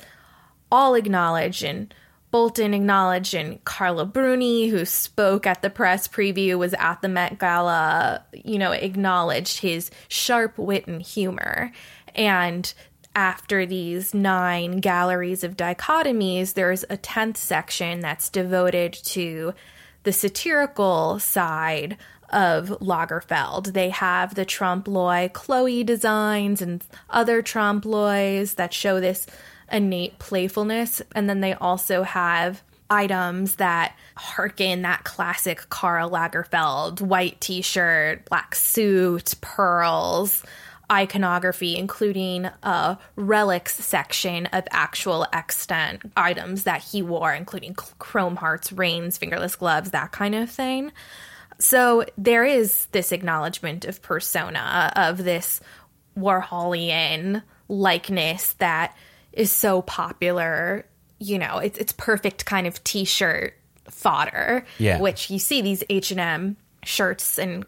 all acknowledge, and Bolton acknowledged, and Carla Bruni, who spoke at the press preview, was at the Met Gala, you know, acknowledged his sharp wit and humor. And after these nine galleries of dichotomies, there's a tenth section that's devoted to the satirical side of Lagerfeld. They have the trompe l'oeil Chloe designs and other trompe l'oeils that show this innate playfulness, and then they also have items that harken that classic Karl Lagerfeld white t-shirt, black suit, pearls, iconography, including a relics section of actual extant items that he wore, including chrome hearts, rings, fingerless gloves, that kind of thing. So there is this acknowledgement of persona, of this Warholian likeness that is so popular. You know, it's it's perfect kind of t-shirt fodder, yeah. Which you see these H and M shirts and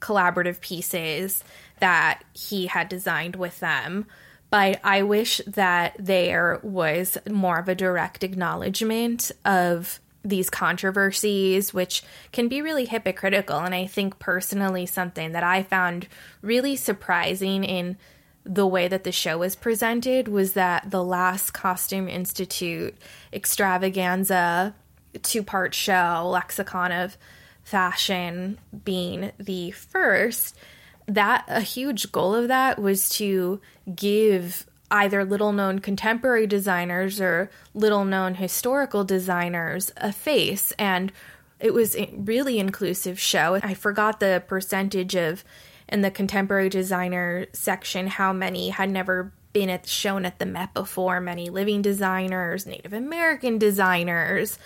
collaborative pieces that he had designed with them. But I wish that there was more of a direct acknowledgement of these controversies, which can be really hypocritical. And I think personally something that I found really surprising in the way that the show was presented was that the last Costume Institute extravaganza two-part show, Lexicon of Fashion being the first, that a huge goal of that was to give either little-known contemporary designers or little-known historical designers a face. And it was a really inclusive show. I forgot the percentage of, in the contemporary designer section, how many had never been at, shown at the Met before, many living designers, Native American designers.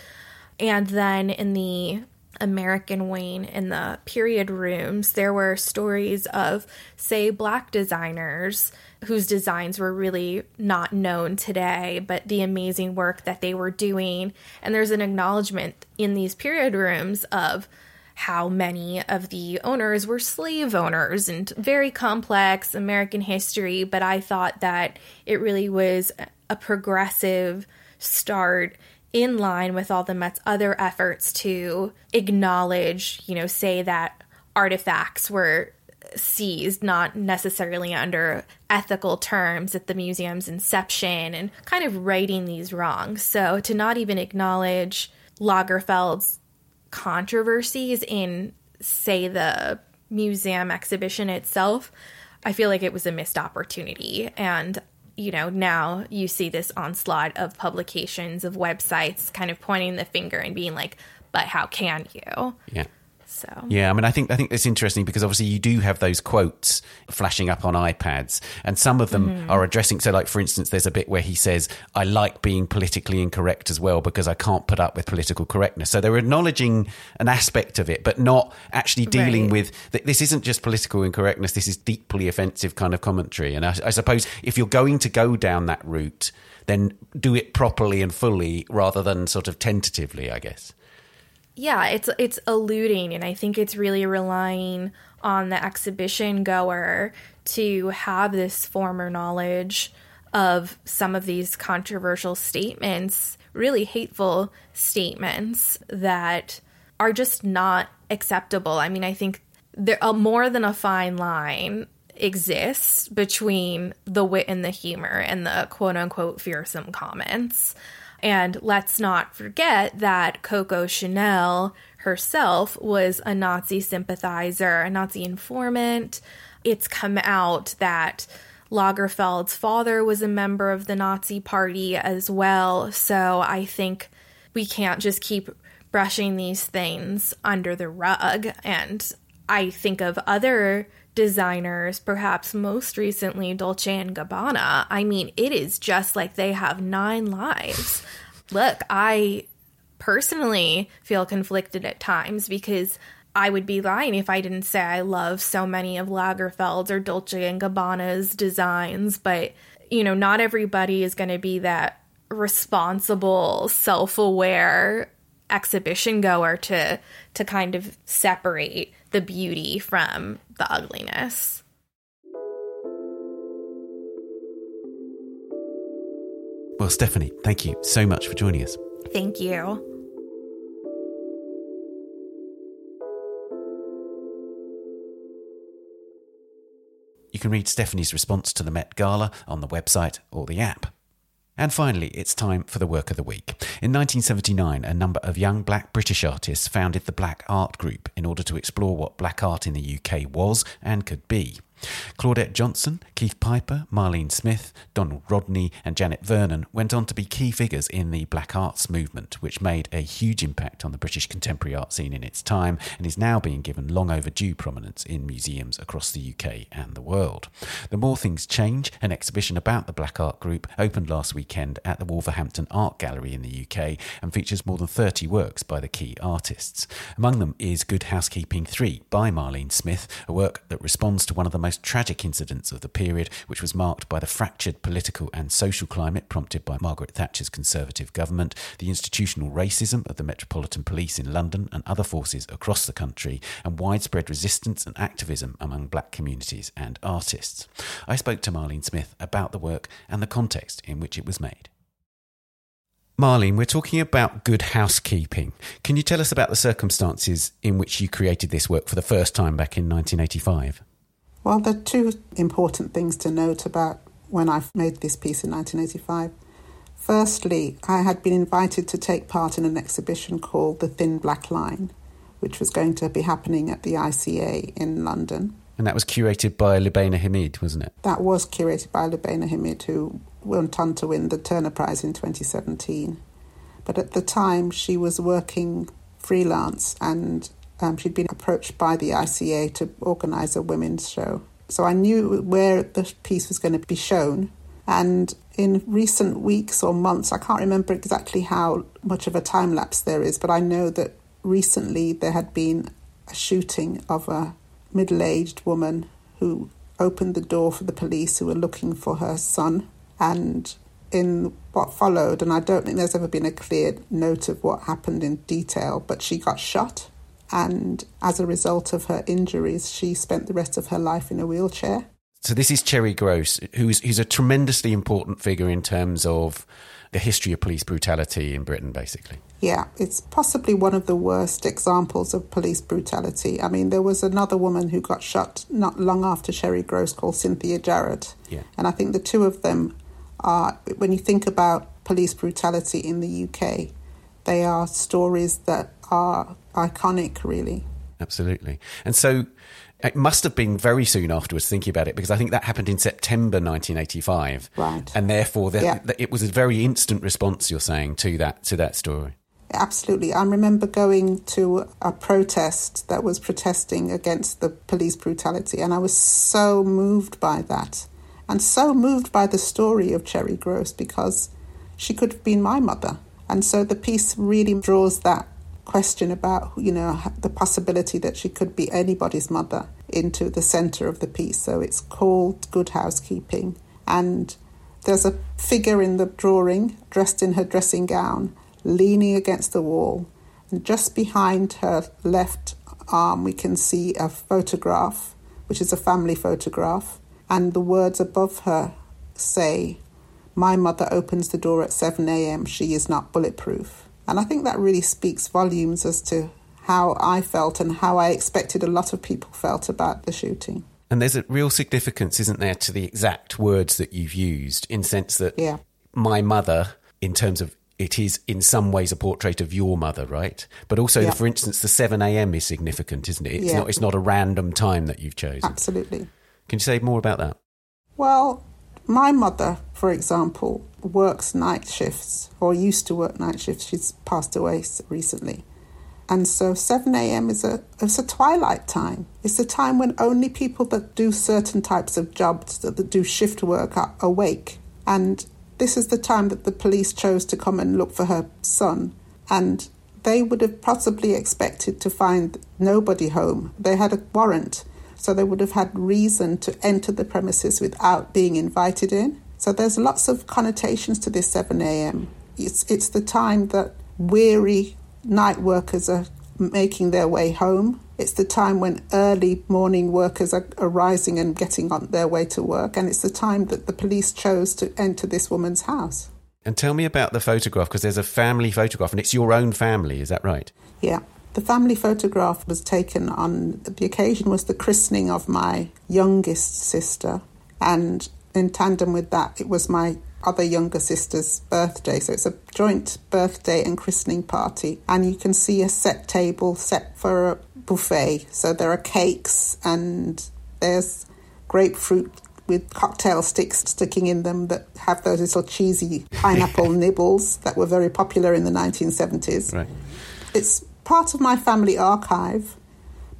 And then in the American wing, in the period rooms, there were stories of, say, Black designers whose designs were really not known today, but the amazing work that they were doing. And there's an acknowledgement in these period rooms of how many of the owners were slave owners, and very complex American history. But I thought that it really was a progressive start in line with all the Met's other efforts to acknowledge, you know, say that artifacts were seized, not necessarily under ethical terms at the museum's inception, and kind of righting these wrongs. So to not even acknowledge Lagerfeld's controversies in, say, the museum exhibition itself, I feel like it was a missed opportunity. And you know, now you see this onslaught of publications, of websites kind of pointing the finger and being like, but how can you? Yeah. So. Yeah, I mean, I think I think it's interesting because obviously you do have those quotes flashing up on iPads, and some of them mm-hmm. are addressing. So, like, for instance, there's a bit where he says, I like being politically incorrect as well because I can't put up with political correctness. So they're acknowledging an aspect of it, but not actually dealing right. with th- this isn't just political incorrectness. This is deeply offensive kind of commentary. And I, I suppose if you're going to go down that route, then do it properly and fully rather than sort of tentatively, I guess. Yeah, it's it's alluding, and I think it's really relying on the exhibition goer to have this former knowledge of some of these controversial statements, really hateful statements that are just not acceptable. I mean, I think there a more than a fine line exists between the wit and the humor and the quote-unquote fearsome comments. And let's not forget that Coco Chanel herself was a Nazi sympathizer, a Nazi informant. It's come out that Lagerfeld's father was a member of the Nazi party as well. So I think we can't just keep brushing these things under the rug. And I think of other designers, perhaps most recently Dolce and Gabbana. I mean, it is just like they have nine lives. Look, I personally feel conflicted at times because I would be lying if I didn't say I love so many of Lagerfeld's or Dolce and Gabbana's designs, but you know, not everybody is going to be that responsible, self-aware exhibition goer to to kind of separate the beauty from the ugliness. Well, Stephanie, thank you so much for joining us. Thank you. You can read Stephanie's response to the Met Gala on the website or the app. And finally, it's time for the work of the week. In nineteen seventy-nine, a number of young black British artists founded the Blk Art Group in order to explore what black art in the U K was and could be. Claudette Johnson, Keith Piper, Marlene Smith, Donald Rodney and Janet Vernon went on to be key figures in the Black Arts movement, which made a huge impact on the British contemporary art scene in its time and is now being given long overdue prominence in museums across the U K and the world. The More Things Change, an exhibition about the Blk Art Group, opened last weekend at the Wolverhampton Art Gallery in the U K and features more than thirty works by the key artists. Among them is Good Housekeeping three by Marlene Smith, a work that responds to one of the most tragic incidents of the period, which was marked by the fractured political and social climate prompted by Margaret Thatcher's Conservative government, the institutional racism of the Metropolitan Police in London and other forces across the country, and widespread resistance and activism among black communities and artists. I spoke to Marlene Smith about the work and the context in which it was made. Marlene, we're talking about Good Housekeeping. Can you tell us about the circumstances in which you created this work for the first time back in nineteen eighty-five? Well, there are two important things to note about when I made this piece in nineteen eighty-five. Firstly, I had been invited to take part in an exhibition called The Thin Black Line, which was going to be happening at the I C A in London. And that was curated by Lubaina Hamid, wasn't it? That was curated by Lubaina Hamid, who went on to win the Turner Prize in twenty seventeen. But at the time, she was working freelance and um, she'd been approached by the I C A to organise a women's show. So I knew where the piece was going to be shown. And in recent weeks or months, I can't remember exactly how much of a time lapse there is, but I know that recently there had been a shooting of a middle-aged woman who opened the door for the police who were looking for her son. And in what followed, and I don't think there's ever been a clear note of what happened in detail, but she got shot. And as a result of her injuries, she spent the rest of her life in a wheelchair. So this is Cherry Gross, who's who's a tremendously important figure in terms of the history of police brutality in Britain, basically. Yeah, it's possibly one of the worst examples of police brutality. I mean, there was another woman who got shot not long after Cherry Gross called Cynthia Jarrett. Yeah. And I think the two of them are, when you think about police brutality in the U K, they are stories that are iconic, really. Absolutely. And so it must have been very soon afterwards, thinking about it, because I think that happened in September nineteen eighty-five. Right. And therefore, the, yeah. the, it was a very instant response, you're saying, to that to that story. Absolutely. I remember going to a protest that was protesting against the police brutality, and I was so moved by that, and so moved by the story of Cherry Gross, because she could have been my mother. And so the piece really draws that question about, you know, the possibility that she could be anybody's mother into the centre of the piece. So it's called Good Housekeeping. And there's a figure in the drawing dressed in her dressing gown, leaning against the wall. And just behind her left arm, we can see a photograph, which is a family photograph. And the words above her say, "My mother opens the door at seven a.m. She is not bulletproof." And I think that really speaks volumes as to how I felt and how I expected a lot of people felt about the shooting. And there's a real significance, isn't there, to the exact words that you've used, in the sense that yeah. my mother, in terms of it is in some ways a portrait of your mother, right? But also, yeah. for instance, the seven a.m. is significant, isn't it? It's yeah. not It's not a random time that you've chosen. Absolutely. Can you say more about that? Well, my mother, for example, works night shifts, or used to work night shifts. She's passed away recently. And so seven a.m. is a it's a twilight time. It's a time when only people that do certain types of jobs, that do shift work, are awake. And this is the time that the police chose to come and look for her son. And they would have possibly expected to find nobody home. They had a warrant, so they would have had reason to enter the premises without being invited in. So there's lots of connotations to this seven a.m. It's it's the time that weary night workers are making their way home. It's the time when early morning workers are arising and getting on their way to work. And it's the time that the police chose to enter this woman's house. And tell me about the photograph, because there's a family photograph, and it's your own family, is that right? Yeah. The family photograph was taken on, the occasion was the christening of my youngest sister, and in tandem with that, it was my other younger sister's birthday. So it's a joint birthday and christening party. And you can see a set table set for a buffet. So there are cakes and there's grapefruit with cocktail sticks sticking in them that have those little cheesy pineapple nibbles that were very popular in the nineteen seventies. Right. It's part of my family archive,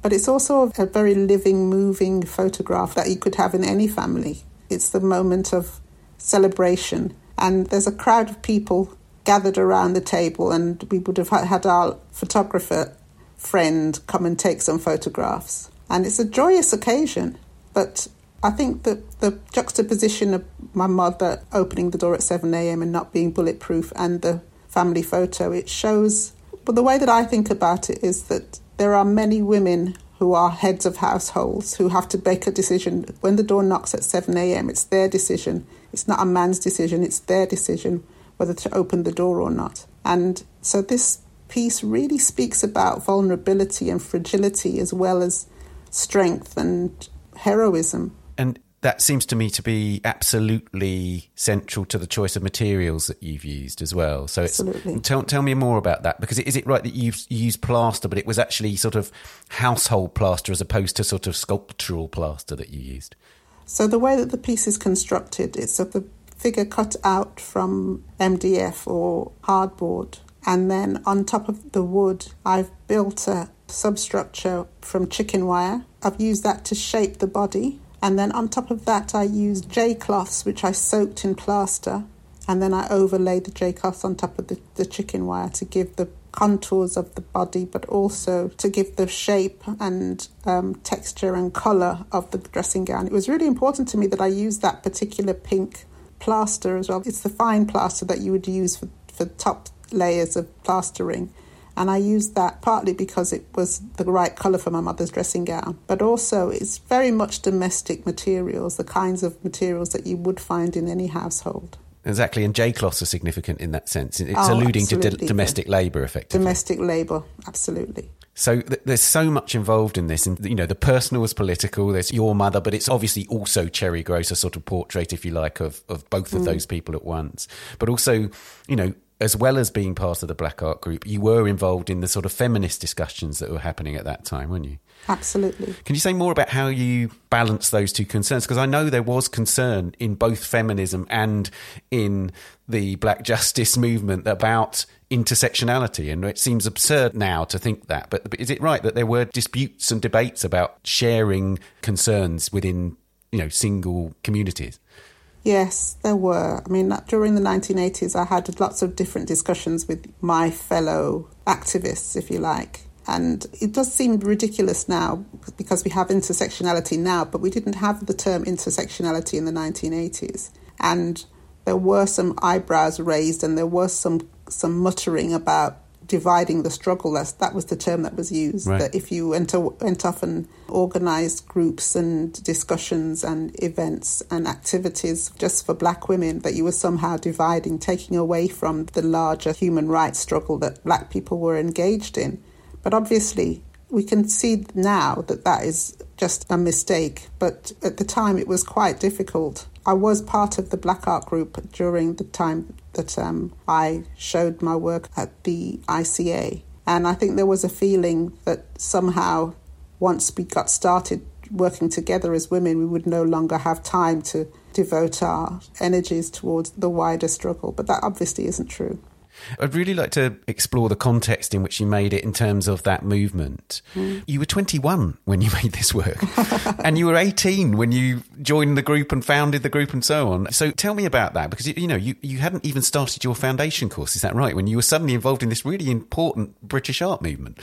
but it's also a very living, moving photograph that you could have in any family. It's the moment of celebration, and there's a crowd of people gathered around the table, and we would have had our photographer friend come and take some photographs. And it's a joyous occasion, but I think that the juxtaposition of my mother opening the door at seven a.m. and not being bulletproof, and the family photo, it shows, but the way that I think about it is that there are many women who are heads of households, who have to make a decision. When the door knocks at seven a.m, it's their decision. It's not a man's decision, it's their decision whether to open the door or not. And so this piece really speaks about vulnerability and fragility, as well as strength and heroism. And that seems to me to be absolutely central to the choice of materials that you've used as well. So it's, absolutely. Tell, tell me more about that, because is it right that you've used plaster, but it was actually sort of household plaster as opposed to sort of sculptural plaster that you used? So the way that the piece is constructed, it's of the figure cut out from M D F or hardboard. And then on top of the wood, I've built a substructure from chicken wire. I've used that to shape the body. And then on top of that, I used J cloths, which I soaked in plaster. And then I overlaid the J cloths on top of the, the chicken wire to give the contours of the body, but also to give the shape and um, texture and colour of the dressing gown. It was really important to me that I used that particular pink plaster as well. It's the fine plaster that you would use for, for top layers of plastering. And I used that partly because it was the right colour for my mother's dressing gown, but also it's very much domestic materials, the kinds of materials that you would find in any household. Exactly, and J-cloths are significant in that sense. It's oh, alluding to d- domestic labour, effectively. Domestic labour, absolutely. So th- there's so much involved in this, and you know the personal is political. There's your mother, but it's obviously also Cherry Gross, a sort of portrait, if you like, of of both of mm. those people at once. But also, you know, as well as being part of the Blk Art Group, you were involved in the sort of feminist discussions that were happening at that time, weren't you? Absolutely. Can you say more about how you balance those two concerns? Because I know there was concern in both feminism and in the Black Justice movement about intersectionality, and it seems absurd now to think that. But is it right that there were disputes and debates about sharing concerns within, you know, single communities? Yes, there were. I mean, during the nineteen eighties, I had lots of different discussions with my fellow activists, if you like. And it does seem ridiculous now because we have intersectionality now, but we didn't have the term intersectionality in the nineteen eighties. And there were some eyebrows raised and there was some, some muttering about dividing the struggle. That's, that was the term that was used, right. That if you went, went off and organised groups and discussions and events and activities just for black women, that you were somehow dividing, taking away from the larger human rights struggle that black people were engaged in. But obviously, we can see now that that is just a mistake. But at the time, it was quite difficult. I was part of the Blk Art Group during the time that um, I showed my work at the I C A. And I think there was a feeling that somehow once we got started working together as women, we would no longer have time to devote our energies towards the wider struggle. But that obviously isn't true. I'd really like to explore the context in which you made it in terms of that movement. Mm. You were twenty-one when you made this work and you were eighteen when you joined the group and founded the group and so on. So tell me about that, because, you know, you, you hadn't even started your foundation course, is that right, when you were suddenly involved in this really important British art movement?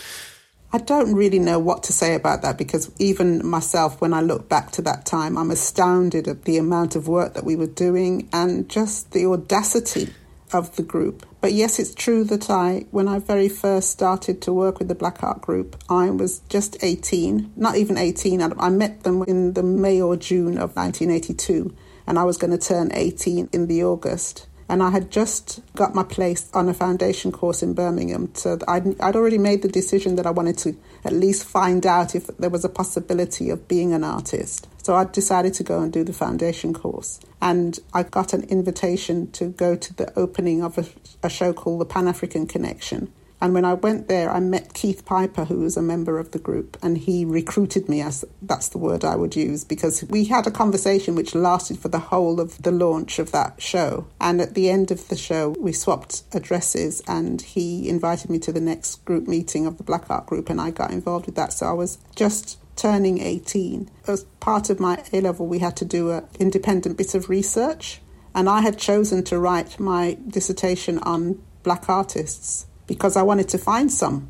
I don't really know what to say about that, because even myself, when I look back to that time, I'm astounded at the amount of work that we were doing and just the audacity of the group. But yes, it's true that I, when I very first started to work with the Blk Art Group, I was just eighteen, not even eighteen. I met them in the May or June of nineteen eighty-two, and I was going to turn eighteen in the August. And I had just got my place on a foundation course in Birmingham. So I'd, I'd already made the decision that I wanted to at least find out if there was a possibility of being an artist. So I decided to go and do the foundation course. And I got an invitation to go to the opening of a, a show called The Pan-African Connection. And when I went there, I met Keith Piper, who was a member of the group, and he recruited me, as that's the word I would use, because we had a conversation which lasted for the whole of the launch of that show. And at the end of the show, we swapped addresses and he invited me to the next group meeting of the Blk Art Group, and I got involved with that. So I was just turning eighteen. As part of my A-level, we had to do an independent bit of research, and I had chosen to write my dissertation on black artists, because I wanted to find some.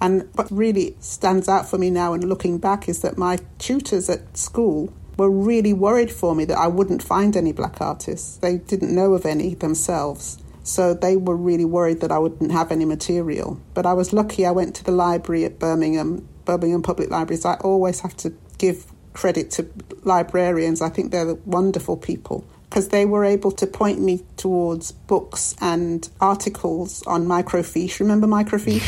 And what really stands out for me now and looking back is that my tutors at school were really worried for me that I wouldn't find any black artists. They didn't know of any themselves. So they were really worried that I wouldn't have any material. But I was lucky. I went to the library at Birmingham, Birmingham Public Libraries. I always have to give credit to librarians. I think they're wonderful people, because they were able to point me towards books and articles on microfiche. Remember microfiche?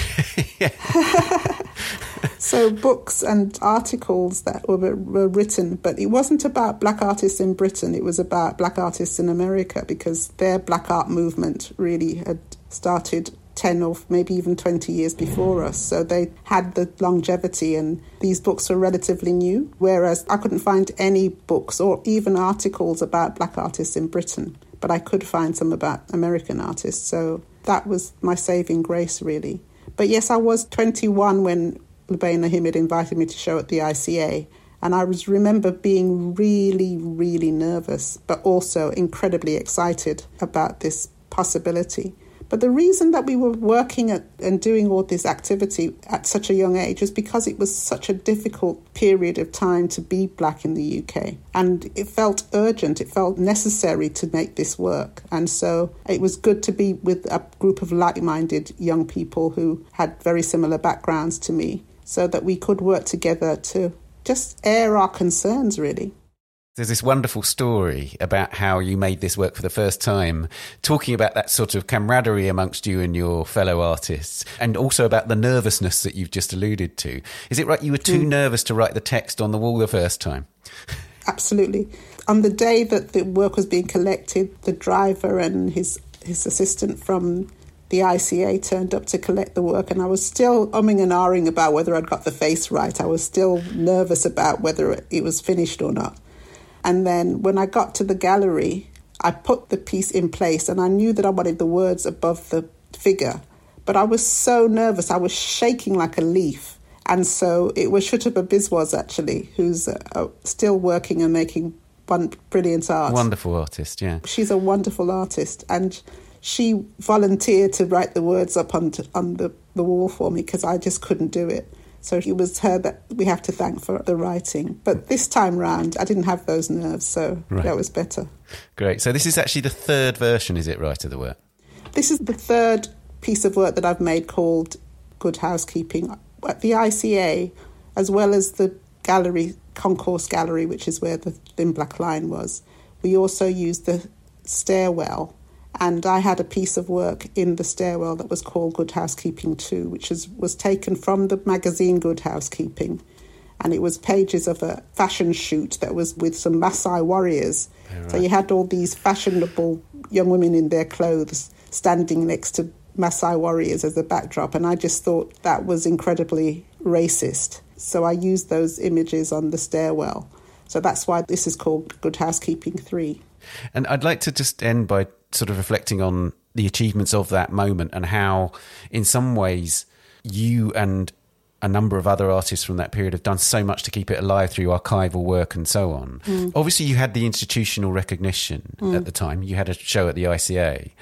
So also books and articles that were, were written, but it wasn't about black artists in Britain. It was about black artists in America, because their black art movement really had started ten or maybe even twenty years before us. So they had the longevity, and these books were relatively new, whereas I couldn't find any books or even articles about black artists in Britain, but I could find some about American artists. So that was my saving grace, really. But yes, I was twenty-one when Lubain Ahimid invited me to show at the I C A. And I was, remember being really, really nervous, but also incredibly excited about this possibility. But the reason that we were working at and doing all this activity at such a young age is because it was such a difficult period of time to be black in the U K. And it felt urgent, it felt necessary to make this work. And so it was good to be with a group of like-minded young people who had very similar backgrounds to me, so that we could work together to just air our concerns, really. There's this wonderful story about how you made this work for the first time, talking about that sort of camaraderie amongst you and your fellow artists, and also about the nervousness that you've just alluded to. Is it right you were too mm. nervous to write the text on the wall the first time? Absolutely. On the day that the work was being collected, the driver and his, his assistant from the I C A turned up to collect the work, and I was still umming and ahhing about whether I'd got the face right. I was still nervous about whether it was finished or not. And then when I got to the gallery, I put the piece in place, and I knew that I wanted the words above the figure. But I was so nervous, I was shaking like a leaf. And so it was Shutaba Biswas, actually, who's uh, still working and making brilliant art. Wonderful artist, yeah. She's a wonderful artist. And she volunteered to write the words up on, t- on the, the wall for me, because I just couldn't do it. So it was her that we have to thank for the writing. But this time round, I didn't have those nerves, so right. That was better. Great. So this is actually the third version, is it right, of the work? This is the third piece of work that I've made called Good Housekeeping. At the I C A, as well as the gallery, Concourse Gallery, which is where the Thin Black Line was, we also used the stairwell. And I had a piece of work in the stairwell that was called Good Housekeeping two, which is, was taken from the magazine Good Housekeeping. And it was pages of a fashion shoot that was with some Maasai warriors. Oh, right. So you had all these fashionable young women in their clothes standing next to Maasai warriors as a backdrop. And I just thought that was incredibly racist. So I used those images on the stairwell. So that's why this is called Good Housekeeping three. And I'd like to just end by sort of reflecting on the achievements of that moment, and how in some ways you and a number of other artists from that period have done so much to keep it alive through archival work and so on. Mm. Obviously you had the institutional recognition mm. at the time. You had a show at the I C A.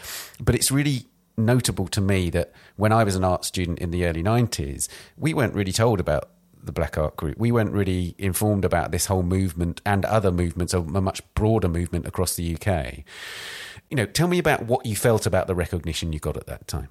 But it's really notable to me that when I was an art student in the early nineties, we weren't really told about the Blk Art Group. We weren't really informed about this whole movement and other movements, a much broader movement across the U K. You know, tell me about what you felt about the recognition you got at that time.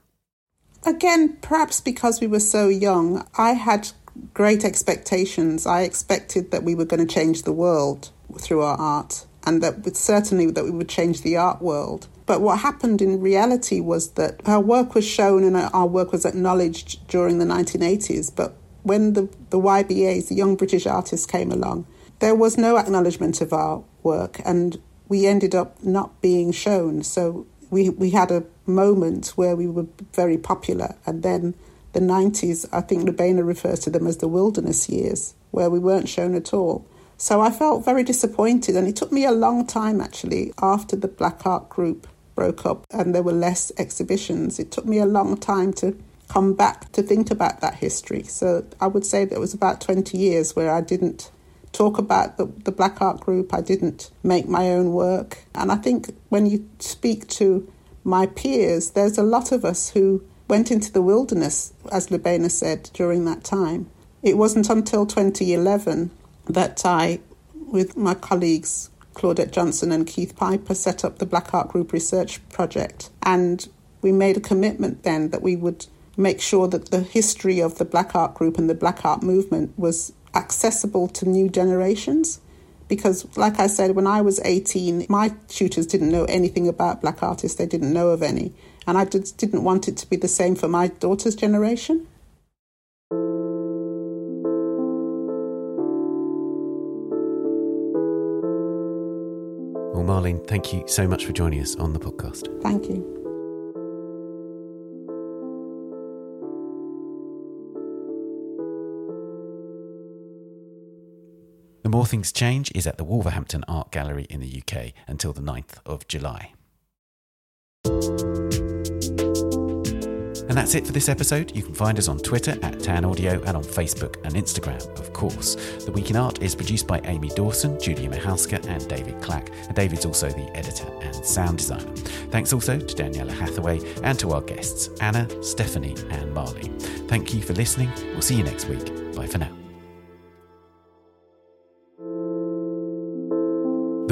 Again, perhaps because we were so young, I had great expectations. I expected that we were going to change the world through our art, and that certainly that we would change the art world. But what happened in reality was that our work was shown and our work was acknowledged during the nineteen eighties. But when the, the Y B As, the Young British Artists, came along, there was no acknowledgement of our work, and we ended up not being shown. So we we had a moment where we were very popular. And then the nineties, I think Lubaina refers to them as the wilderness years, where we weren't shown at all. So I felt very disappointed. And it took me a long time, actually, after the Blk Art Group broke up and there were less exhibitions. It took me a long time to come back to think about that history. So I would say that it was about twenty years where I didn't talk about the, the Blk Art Group. I didn't make my own work. And I think when you speak to my peers, there's a lot of us who went into the wilderness, as Lubaina said, during that time. It wasn't until twenty eleven that I, with my colleagues Claudette Johnson and Keith Piper, set up the Blk Art Group Research Project. And we made a commitment then that we would make sure that the history of the Blk Art Group and the Black Art Movement was accessible to new generations, because like I said, when I was eighteen, my tutors didn't know anything about black artists. They didn't know of any, and I just didn't want it to be the same for my daughter's generation. thank you so much for joining us on the podcast. Thank you. The More Things Change is at the Wolverhampton Art Gallery in the U K until the ninth of July. And that's it for this episode. You can find us on Twitter at Tan Audio and on Facebook and Instagram, of course. The Week in Art is produced by Amy Dawson, Julia Michalska and David Clack. And David's also the editor and sound designer. Thanks also to Daniela Hathaway and to our guests, Anna, Stephanie and Marlene. Thank you for listening. We'll see you next week. Bye for now.